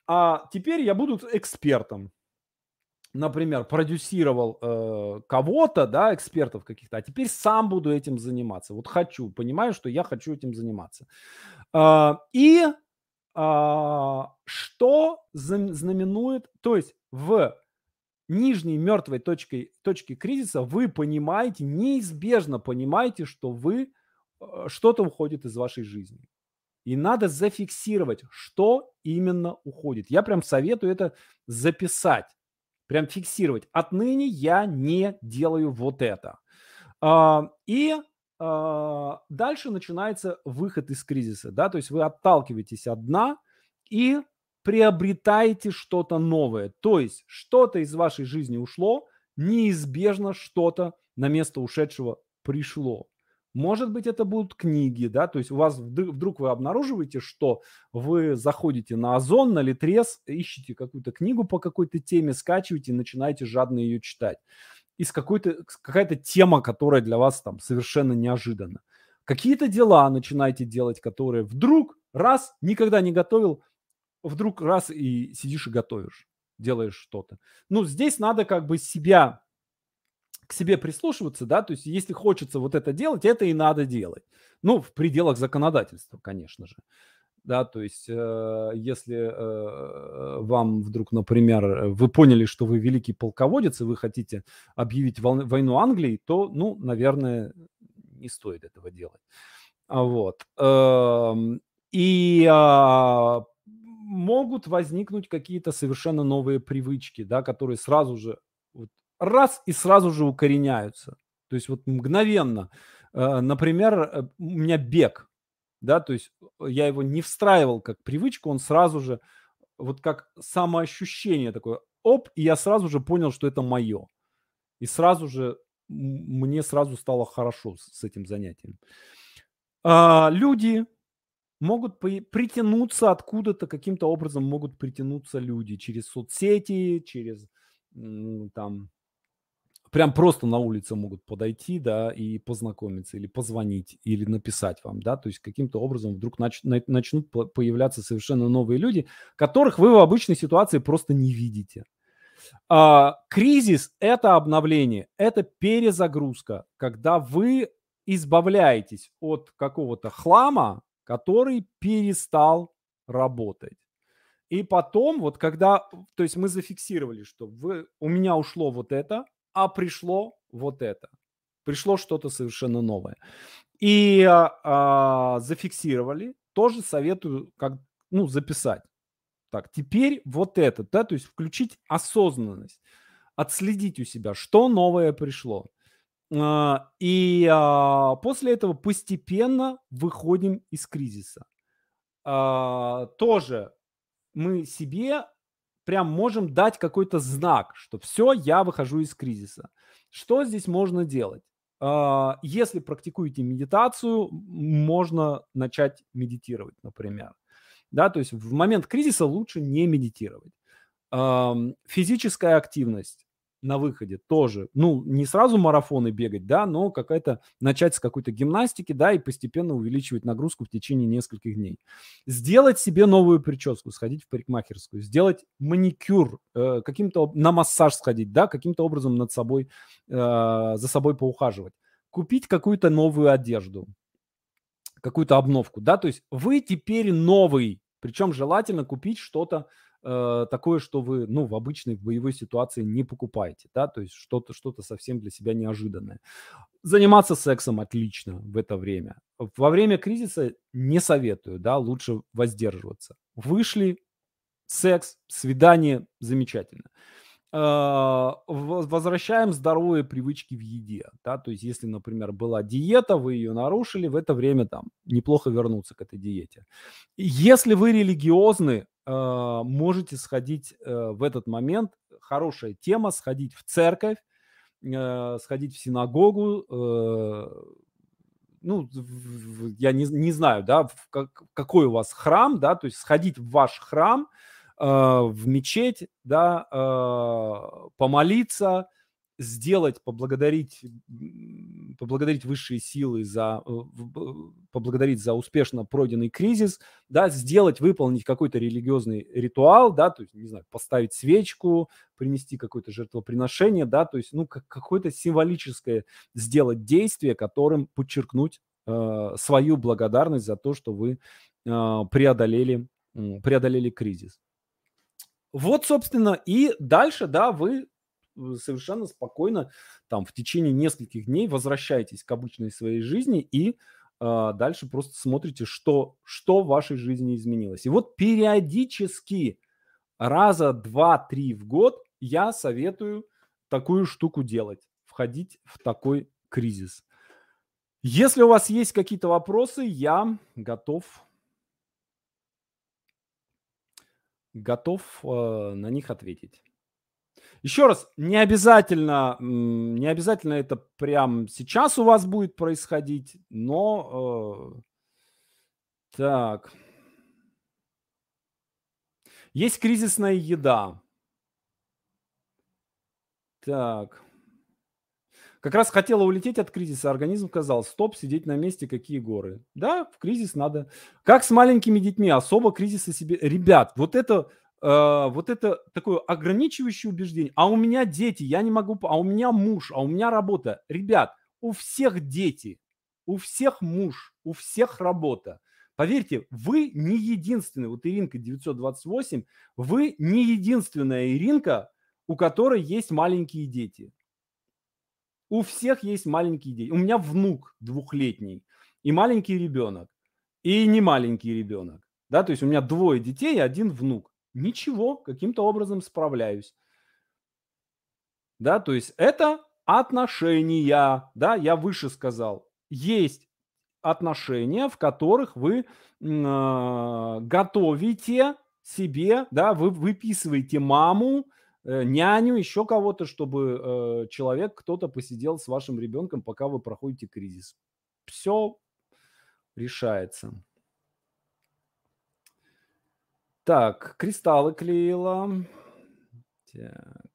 а теперь я буду экспертом. например, продюсировал кого-то, да, экспертов каких-то, а теперь сам буду этим заниматься. Вот хочу, понимаю, что я хочу этим заниматься. Что знаменует, то есть в нижней мертвой точке кризиса вы понимаете, неизбежно понимаете, что вы, что-то уходит из вашей жизни. И надо зафиксировать, что именно уходит. Я прям советую это записать, прям фиксировать. Отныне я не делаю вот это. И дальше начинается выход из кризиса. Да? То есть вы отталкиваетесь от дна и приобретаете что-то новое. То есть что-то из вашей жизни ушло, неизбежно что-то на место ушедшего пришло. Может быть, это будут книги, да, то есть у вас вдруг вы обнаруживаете, что вы заходите на Озон, на Литрес, ищете какую-то книгу по какой-то теме, скачиваете и начинаете жадно ее читать. Из какая-то тема, которая для вас там совершенно неожиданна. Какие-то дела начинаете делать, которые вдруг раз, никогда не готовил, вдруг раз и сидишь и готовишь, делаешь что-то. Ну, здесь надо как бы себя... к себе прислушиваться, да, то есть если хочется вот это делать, это и надо делать. Ну, в пределах законодательства, конечно же. Да, то есть если вам вдруг, например, вы поняли, что вы великий полководец, и вы хотите объявить войну Англии, то, ну, наверное, не стоит этого делать. Вот. И могут возникнуть какие-то совершенно новые привычки, да, которые сразу же вот, раз и сразу же укореняются. То есть вот мгновенно. Например, у меня бег, да, то есть я его не встраивал как привычку, он сразу же, вот как самоощущение такое, оп, и я сразу же понял, что это мое. И сразу же, мне сразу стало хорошо с этим занятием. Люди могут притянуться откуда-то, каким-то образом могут притянуться люди через соцсети, через там... Прям просто на улице могут подойти, да, и познакомиться, или позвонить, или написать вам, да, то есть каким-то образом вдруг начнут появляться совершенно новые люди, которых вы в обычной ситуации просто не видите. Кризис – это обновление, это перезагрузка, когда вы избавляетесь от какого-то хлама, который перестал работать. И потом, вот когда, то есть мы зафиксировали, что у меня ушло вот это, а пришло вот это. Пришло что-то совершенно новое. И зафиксировали. Тоже советую как, ну, записать. Так, теперь вот это. Да, то есть включить осознанность. Отследить у себя, что новое пришло. И после этого постепенно выходим из кризиса. Тоже мы себе... прям можем дать какой-то знак, что все, я выхожу из кризиса. Что здесь можно делать? Если практикуете медитацию, можно начать медитировать, например. Да, то есть в момент кризиса лучше не медитировать. Физическая активность на выходе тоже. Ну, не сразу марафоны бегать, да, но какая-то, начать с какой-то гимнастики, да, и постепенно увеличивать нагрузку в течение нескольких дней. Сделать себе новую прическу, сходить в парикмахерскую, сделать маникюр, каким-то, на массаж сходить, да, каким-то образом над собой, за собой поухаживать. Купить какую-то новую одежду, какую-то обновку, да, то есть вы теперь новый, причем желательно купить что-то, такое, что вы, ну, в обычной боевой ситуации не покупаете, да, то есть что-то совсем для себя неожиданное. Заниматься сексом отлично в это время. Во время кризиса не советую, да, лучше воздерживаться. Вышли, секс, свидание, замечательно. Возвращаем здоровые привычки в еде, да, то есть если, например, была диета, вы ее нарушили, в это время там неплохо вернуться к этой диете. Если вы религиозны, можете сходить в этот момент, хорошая тема, сходить в церковь, сходить в синагогу, ну, я не знаю, да, какой у вас храм, да, то есть сходить в ваш храм, в мечеть, да, помолиться, сделать, поблагодарить высшие силы за, поблагодарить за успешно пройденный кризис, да, сделать, выполнить какой-то религиозный ритуал, да, то есть, не знаю, поставить свечку, принести какое-то жертвоприношение, да, то есть, ну, какое-то символическое сделать действие, которым подчеркнуть свою благодарность за то, что вы преодолели кризис. Вот, собственно, и дальше, да, вы совершенно спокойно там в течение нескольких дней возвращаетесь к обычной своей жизни и дальше просто смотрите, что в вашей жизни изменилось. И вот периодически раза 2-3 в год я советую такую штуку делать, входить в такой кризис. Если у вас есть какие-то вопросы, я готов на них ответить. Еще раз, не обязательно это прямо сейчас у вас будет происходить, но так. Есть кризисная еда. Так. Как раз хотела улететь от кризиса, организм сказал: стоп, сидеть на месте, какие горы. Да, в кризис надо. Как с маленькими детьми, особо кризиса себе. Ребят, вот это такое ограничивающее убеждение. А у меня дети, я не могу, а у меня муж, а у меня работа. Ребят, у всех дети, у всех муж, у всех работа. Поверьте, вы не единственная, вот Иринка 928, вы не единственная Иринка, у которой есть маленькие дети. У всех есть маленькие дети. У меня внук 2-летний и маленький ребенок, и не маленький ребенок. Да, то есть у меня 2 детей и 1 внук. Ничего, каким-то образом справляюсь. Да, то есть это отношения. Да, я выше сказал. Есть отношения, в которых вы готовите себе, да, вы выписываете маму, няню, еще кого-то, чтобы человек, кто-то посидел с вашим ребенком, пока вы проходите кризис. Все решается. Так, кристаллы клеила. Так.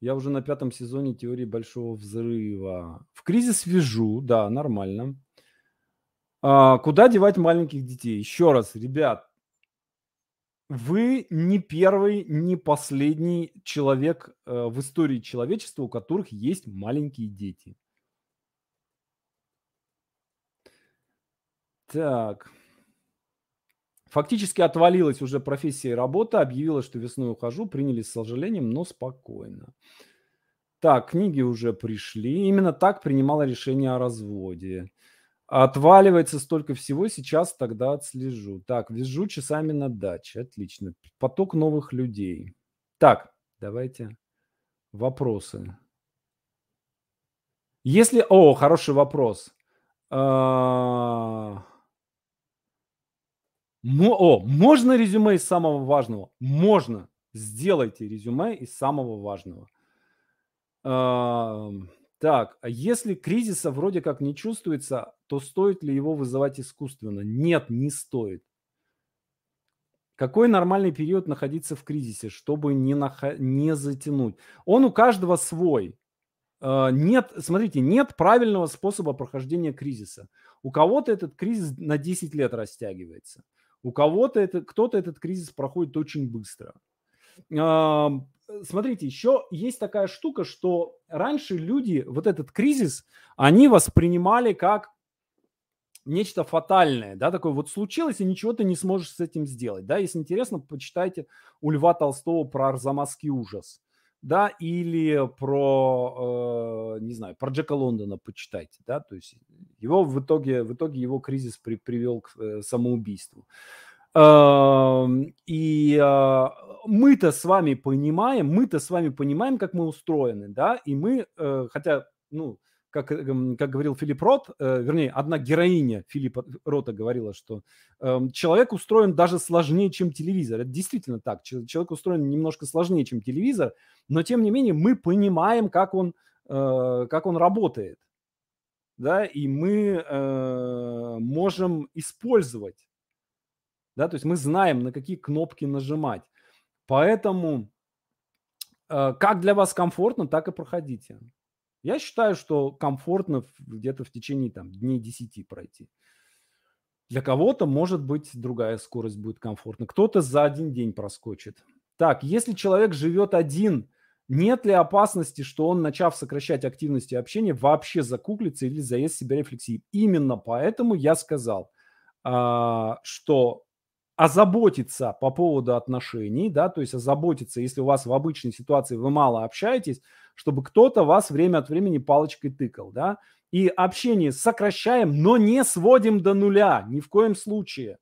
Я уже на 5 сезоне теории большого взрыва. В кризис вижу, да, нормально. Куда девать маленьких детей? Еще раз, ребят. Вы не первый, не последний человек в истории человечества, у которых есть маленькие дети. Так. Фактически отвалилась уже профессия и работа. Объявила, что весной ухожу. Приняли с сожалением, но спокойно. Так, книги уже пришли. Именно так принимала решение о разводе. Отваливается столько всего, сейчас тогда отслежу. Так, вижу часами на даче. Отлично. Поток новых людей. Так, давайте вопросы. Если... О, хороший вопрос. Можно резюме из самого важного? Можно. Сделайте резюме из самого важного. Так, а если кризиса вроде как не чувствуется, то стоит ли его вызывать искусственно? Нет, не стоит. Какой нормальный период находиться в кризисе, чтобы не затянуть? Он у каждого свой. Нет, смотрите, нет правильного способа прохождения кризиса. У кого-то этот кризис на 10 лет растягивается. У кого-то кто-то этот кризис проходит очень быстро. Смотрите, еще есть такая штука, что раньше люди вот этот кризис, они воспринимали как нечто фатальное, да, такое вот случилось, и ничего ты не сможешь с этим сделать, да, если интересно, почитайте у Льва Толстого про «Арзамасский ужас», да, или про, не знаю, про Джека Лондона почитайте, да, то есть его в итоге его кризис привел к самоубийству. И мы-то с вами понимаем, как мы устроены, да, и мы, хотя, ну, как говорил Филипп Рот, вернее, одна героиня Филиппа Рота говорила, что человек устроен даже сложнее, чем телевизор. Это действительно так, человек устроен немножко сложнее, чем телевизор, но, тем не менее, мы понимаем, как он работает, да, и мы можем использовать. Да, то есть мы знаем, на какие кнопки нажимать. Поэтому Как для вас комфортно, так и проходите. Я считаю, что комфортно где-то в течение там, дней 10 пройти. Для кого-то, может быть, другая скорость будет комфортна. Кто-то за один день проскочит. Так, если человек живет один, нет ли опасности, что он, начав сокращать активность и общение, вообще закуклится или заест себя рефлексией? Именно поэтому я сказал, что озаботиться по поводу отношений, да, то есть озаботиться, если у вас в обычной ситуации вы мало общаетесь, чтобы кто-то вас время от времени палочкой тыкал, да, и общение сокращаем, но не сводим до нуля, ни в коем случае,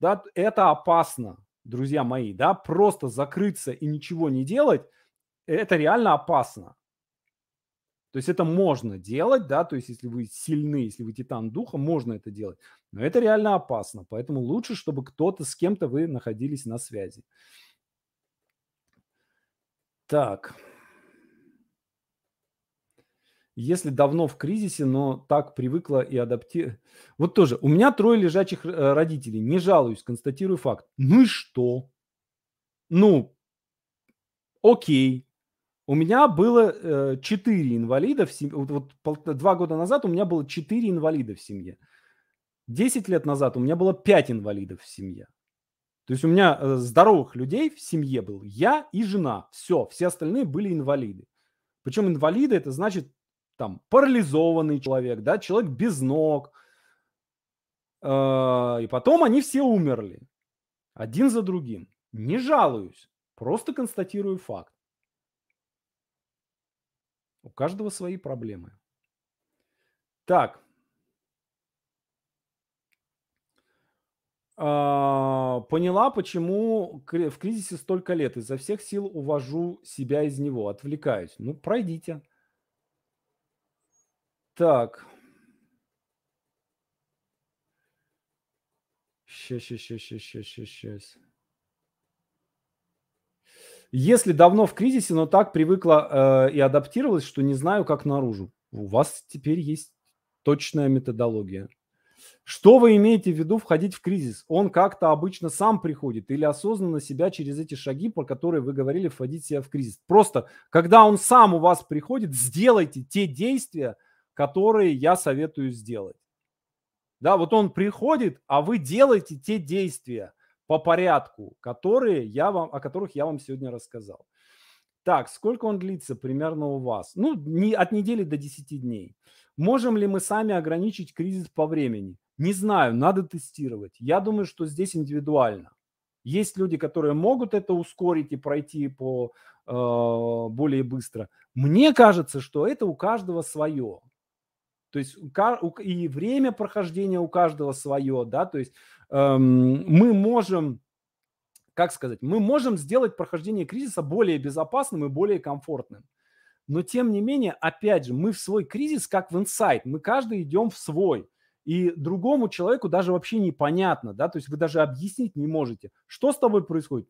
да, это опасно, друзья мои, да, просто закрыться и ничего не делать, это реально опасно. То есть это можно делать, да, то есть если вы сильны, если вы титан духа, можно это делать, но это реально опасно, поэтому лучше, чтобы кто-то с кем-то вы находились на связи. Так, если давно в кризисе, но так привыкла и адаптировалась. Вот тоже, у меня 3 лежачих родителей, не жалуюсь, констатирую факт. Ну и что? Ну, окей. У меня было 4 инвалида в семье. Вот 2 года назад у меня было 4 инвалида в семье. 10 лет назад у меня было 5 инвалидов в семье. То есть у меня здоровых людей в семье был я и жена. Все, все остальные были инвалиды. Причем инвалиды, это значит там парализованный человек, да, человек без ног. И потом они все умерли. Один за другим. Не жалуюсь, просто констатирую факт. У каждого свои проблемы. Так. Поняла, почему в кризисе столько лет. Изо всех сил увожу себя из него. Отвлекаюсь. Ну, пройдите. Так. Сейчас. Если давно в кризисе, но так привыкла и адаптировалась, что не знаю, как наружу. У вас теперь есть точная методология. Что вы имеете в виду входить в кризис? Он как-то обычно сам приходит или осознанно себя через эти шаги, про которые вы говорили, входить себя в кризис? Просто, когда он сам у вас приходит, сделайте те действия, которые я советую сделать. Да, вот он приходит, а вы делаете те действия по порядку, о которых я вам сегодня рассказал. Так, сколько он длится примерно у вас? Ну, от недели до 10 дней. Можем ли мы сами ограничить кризис по времени? Не знаю, надо тестировать. Я думаю, что здесь индивидуально. Есть люди, которые могут это ускорить и пройти более быстро. Мне кажется, что это у каждого свое. То есть и время прохождения у каждого свое, да, то есть мы можем, как сказать, мы можем сделать прохождение кризиса более безопасным и более комфортным. Но тем не менее, опять же, мы в свой кризис как в инсайт, мы каждый идем в свой. И другому человеку даже вообще непонятно, да, то есть вы даже объяснить не можете. Что с тобой происходит?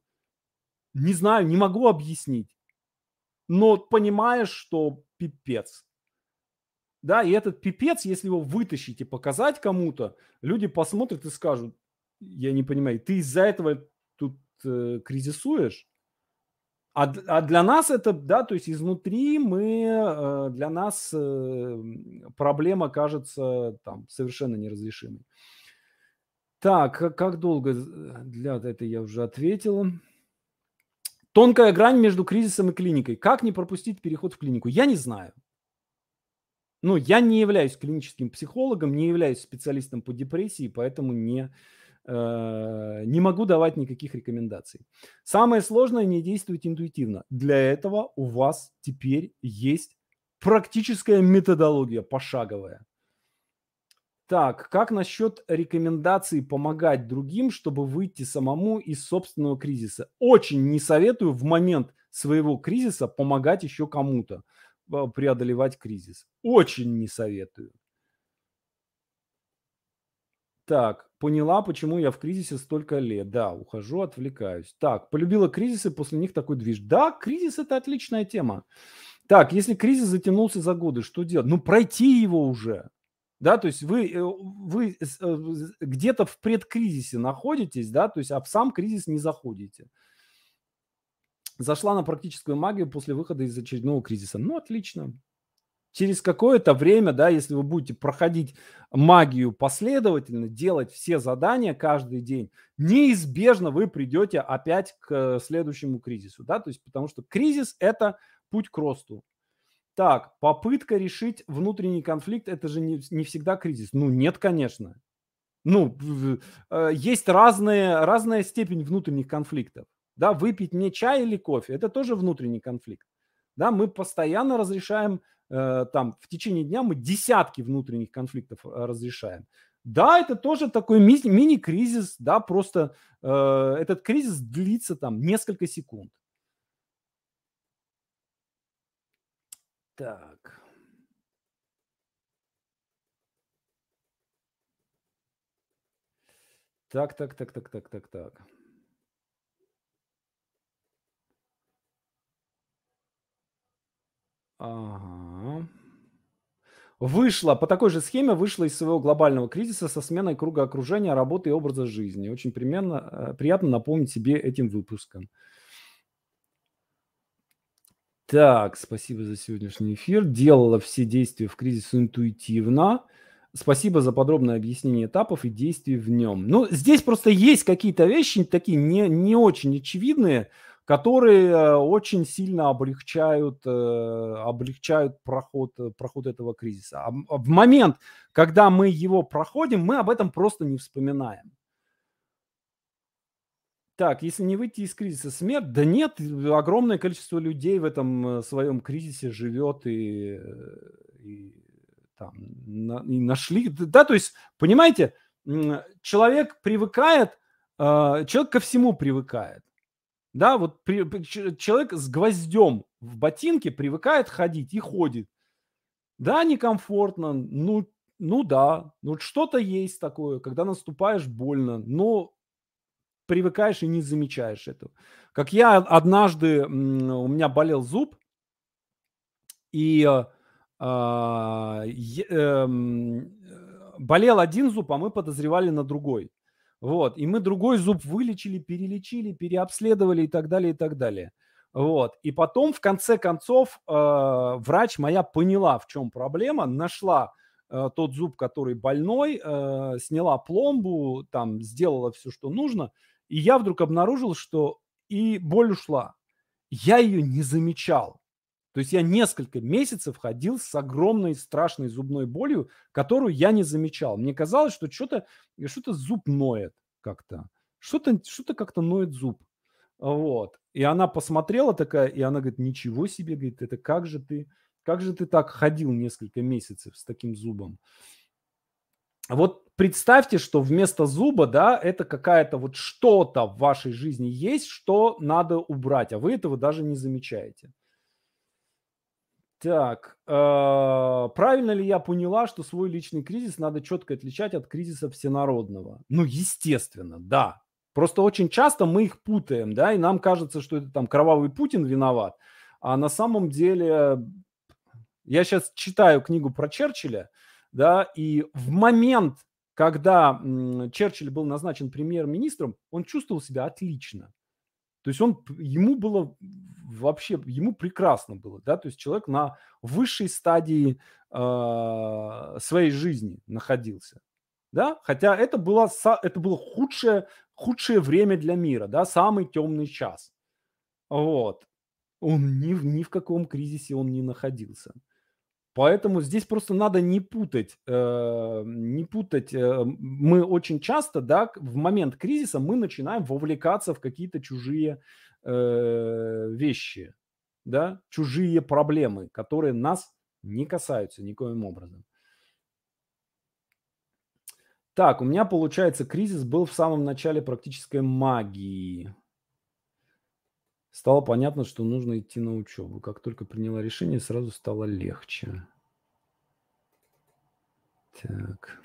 Не знаю, не могу объяснить. Но понимаешь, что пипец. Да, и этот пипец, если его вытащить и показать кому-то, люди посмотрят и скажут, я не понимаю, ты из-за этого тут кризисуешь? А для нас это, да, то есть изнутри для нас проблема кажется там совершенно неразрешимой. Так, как долго? Для этого я уже ответил. Тонкая грань между кризисом и клиникой. Как не пропустить переход в клинику? Я не знаю. Ну, я не являюсь клиническим психологом, не являюсь специалистом по депрессии, поэтому не могу давать никаких рекомендаций. Самое сложное – не действовать интуитивно. Для этого у вас теперь есть практическая методология пошаговая. Так, как насчет рекомендаций помогать другим, чтобы выйти самому из собственного кризиса? Очень не советую в момент своего кризиса помогать еще кому-то преодолевать кризис. Очень не советую. Так, поняла, почему я в кризисе столько лет. Да, ухожу, отвлекаюсь. Так, полюбила кризисы, после них такой движ. Да, кризис – это отличная тема. Так, если кризис затянулся за годы, что делать? Ну, пройти его уже. Да, то есть вы где-то в предкризисе находитесь, да, то есть а в сам кризис не заходите. Зашла на практическую магию после выхода из очередного кризиса. Ну, отлично. Через какое-то время, да, если вы будете проходить магию последовательно, делать все задания каждый день, неизбежно вы придете опять к следующему кризису, да, то есть потому что кризис – это путь к росту. Так, попытка решить внутренний конфликт – это же не всегда кризис. Ну, нет, конечно. Ну, есть разная степень внутренних конфликтов, да, выпить мне чай или кофе – это тоже внутренний конфликт, да, мы постоянно разрешаем там в течение дня мы десятки внутренних конфликтов разрешаем. Да, это тоже такой мини-кризис, да, просто этот кризис длится там несколько секунд. Так. Так. Ага. По такой же схеме вышла из своего глобального кризиса со сменой круга окружения, работы и образа жизни. Очень приятно напомнить себе этим выпуском. Так, спасибо за сегодняшний эфир. Делала все действия в кризис интуитивно. Спасибо за подробное объяснение этапов и действий в нем. Ну, здесь просто есть какие-то вещи такие не очень очевидные, которые очень сильно облегчают проход этого кризиса. А в момент, когда мы его проходим, мы об этом просто не вспоминаем. Так, если не выйти из кризиса, смерть? Да нет, огромное количество людей в этом своем кризисе живет и нашли. Да, то есть, понимаете, человек ко всему привыкает. Да, вот человек с гвоздем в ботинке привыкает ходить и ходит. Да, некомфортно, ну да, ну что-то есть такое, когда наступаешь больно, но привыкаешь и не замечаешь этого. Как я однажды, у меня болел зуб, и болел один зуб, а мы подозревали на другой. Вот, и мы другой зуб вылечили, перелечили, переобследовали и так далее. Вот, и потом, в конце концов, врач моя поняла, в чем проблема, нашла тот зуб, который больной, сняла пломбу, там, сделала все, что нужно, и я вдруг обнаружил, что и боль ушла. Я ее не замечал. То есть я несколько месяцев ходил с огромной страшной зубной болью, которую я не замечал. Мне казалось, что что-то зуб ноет как-то. Что-то как-то ноет зуб. Вот. И она посмотрела такая, и она говорит, ничего себе, говорит, это как же ты так ходил несколько месяцев с таким зубом? Вот представьте, что вместо зуба, да, это какая-то вот что-то в вашей жизни есть, что надо убрать, а вы этого даже не замечаете. Так, правильно ли я поняла, что свой личный кризис надо четко отличать от кризиса всенародного? Ну, естественно, да. Просто очень часто мы их путаем, да, и нам кажется, что это там кровавый Путин виноват. А на самом деле, я сейчас читаю книгу про Черчилля, да, и в момент, когда Черчилль был назначен премьер-министром, он чувствовал себя отлично. То есть ему было вообще, ему прекрасно было, да, то есть человек на высшей стадии своей жизни находился, да, хотя это было худшее время для мира, да, самый темный час, вот, он ни в каком кризисе он не находился, поэтому здесь просто надо не путать, мы очень часто, да, в момент кризиса мы начинаем вовлекаться в какие-то чужие вещи, да, чужие проблемы, которые нас не касаются никоим образом. Так, у меня, получается, кризис был в самом начале практической магии. Стало понятно, что нужно идти на учебу. Как только приняла решение, сразу стало легче. Так...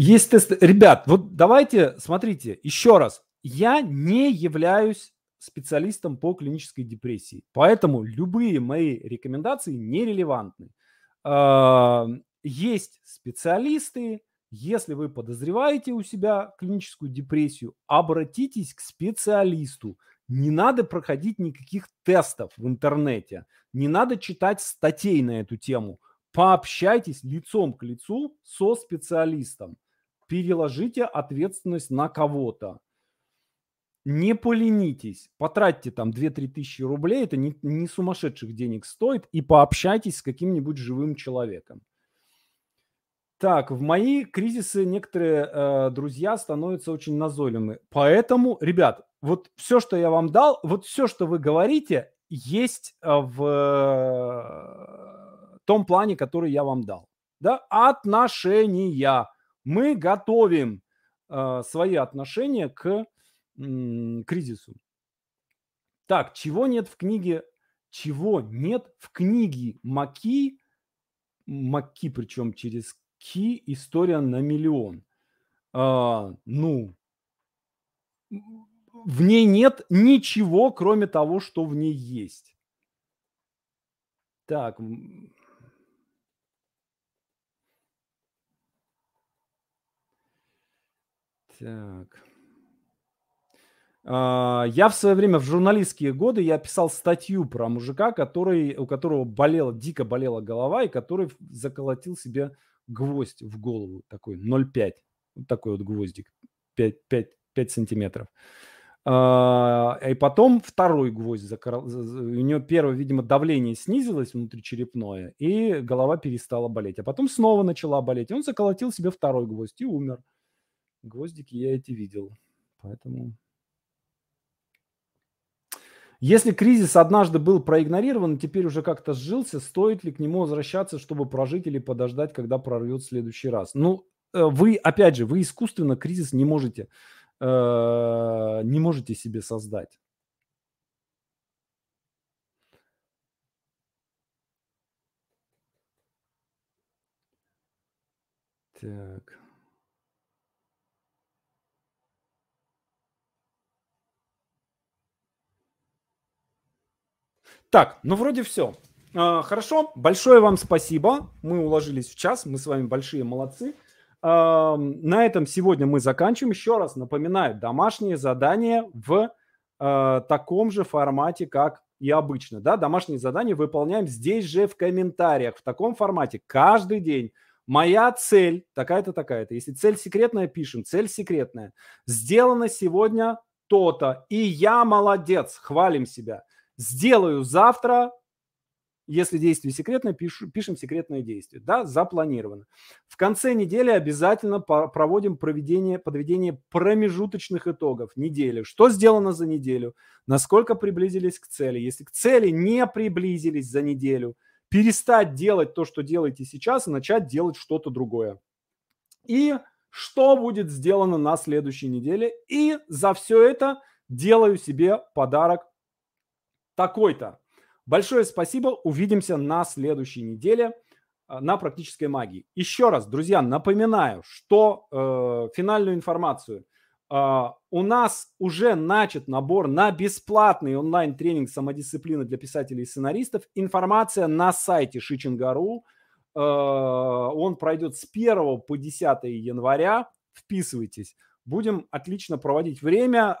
Есть тесты. Ребят, вот давайте, смотрите, еще раз. Я не являюсь специалистом по клинической депрессии, поэтому любые мои рекомендации нерелевантны. Есть специалисты, Если вы подозреваете у себя клиническую депрессию, обратитесь к специалисту. Не надо проходить никаких тестов в интернете, не надо читать статей на эту тему. Пообщайтесь лицом к лицу со специалистом. Переложите ответственность на кого-то. Не поленитесь, потратьте там 2-3 тысячи рублей, это не сумасшедших денег стоит, и пообщайтесь с каким-нибудь живым человеком. Так, в мои кризисы некоторые друзья становятся очень назойливыми. Поэтому, ребят, вот все, что я вам дал, вот все, что вы говорите, есть в том плане, который я вам дал. Да? Отношения. Мы готовим свои отношения к кризису. Так, чего нет в книге? Чего нет в книге Маки? Маки, причем через Ки, история на миллион. В ней нет ничего, кроме того, что в ней есть. Так. Так. Я в свое время, в журналистские годы, я писал статью про мужика, у которого дико болела голова, и который заколотил себе гвоздь в голову, такой 0,5, вот такой вот гвоздик, 5 сантиметров. И потом второй гвоздь у него первое, видимо, давление снизилось внутричерепное, и голова перестала болеть. А потом снова начала болеть, и он заколотил себе второй гвоздь и умер. Гвоздики я эти видел, поэтому... Если кризис однажды был проигнорирован и теперь уже как-то сжился, стоит ли к нему возвращаться, чтобы прожить или подождать, когда прорвет в следующий раз? Вы, опять же, вы искусственно кризис не можете себе создать. Так... Так, вроде все. Хорошо, большое вам спасибо. Мы уложились в час, мы с вами большие молодцы. На этом сегодня мы заканчиваем. Еще раз напоминаю, домашние задания в таком же формате, как и обычно. Да? Домашние задания выполняем здесь же в комментариях, в таком формате каждый день. Моя цель такая-то, такая-то. Если цель секретная, пишем. Цель секретная. Сделано сегодня то-то. И я молодец, хвалим себя. Сделаю завтра, если действие секретное, пишем секретное действие. Да, запланировано. В конце недели обязательно проводим подведение промежуточных итогов недели. Что сделано за неделю? Насколько приблизились к цели? Если к цели не приблизились за неделю, перестать делать то, что делаете сейчас, и начать делать что-то другое. И что будет сделано на следующей неделе? И за все это делаю себе подарок такой-то. Большое спасибо. Увидимся на следующей неделе на «Практической магии». Еще раз, друзья, напоминаю, что финальную информацию. У нас уже начат набор на бесплатный онлайн-тренинг «Самодисциплина для писателей и сценаристов». Информация на сайте Shichingaru. Он пройдет с 1 по 10 января. Вписывайтесь. Будем отлично проводить время.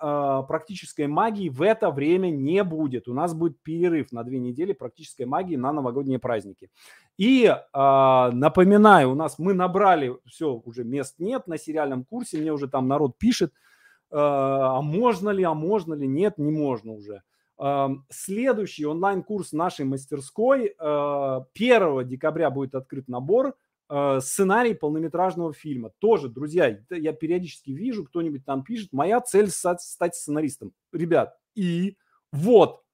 Практической магии в это время не будет. У нас будет перерыв на 2 недели практической магии на новогодние праздники. И напоминаю, мы набрали, все, уже мест нет на сериальном курсе. Мне уже там народ пишет, а можно ли, нет, не можно уже. Следующий онлайн-курс нашей мастерской. 1 декабря будет открыт набор. Сценарий полнометражного фильма. Тоже, друзья, я периодически вижу, кто-нибудь там пишет, моя цель стать сценаристом. Ребят, и вот,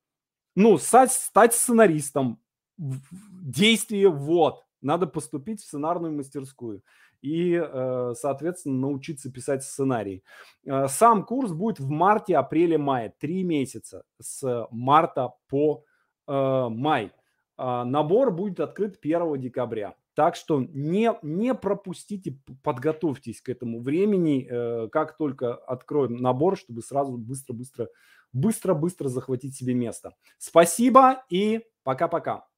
стать сценаристом, действие надо поступить в сценарную мастерскую и, соответственно, научиться писать сценарий. Сам курс будет в марте, апреле, мае, 3 месяца, с марта по май. Набор будет открыт 1 декабря. Так что не пропустите, подготовьтесь к этому времени, как только откроем набор, чтобы сразу быстро захватить себе место. Спасибо и пока-пока.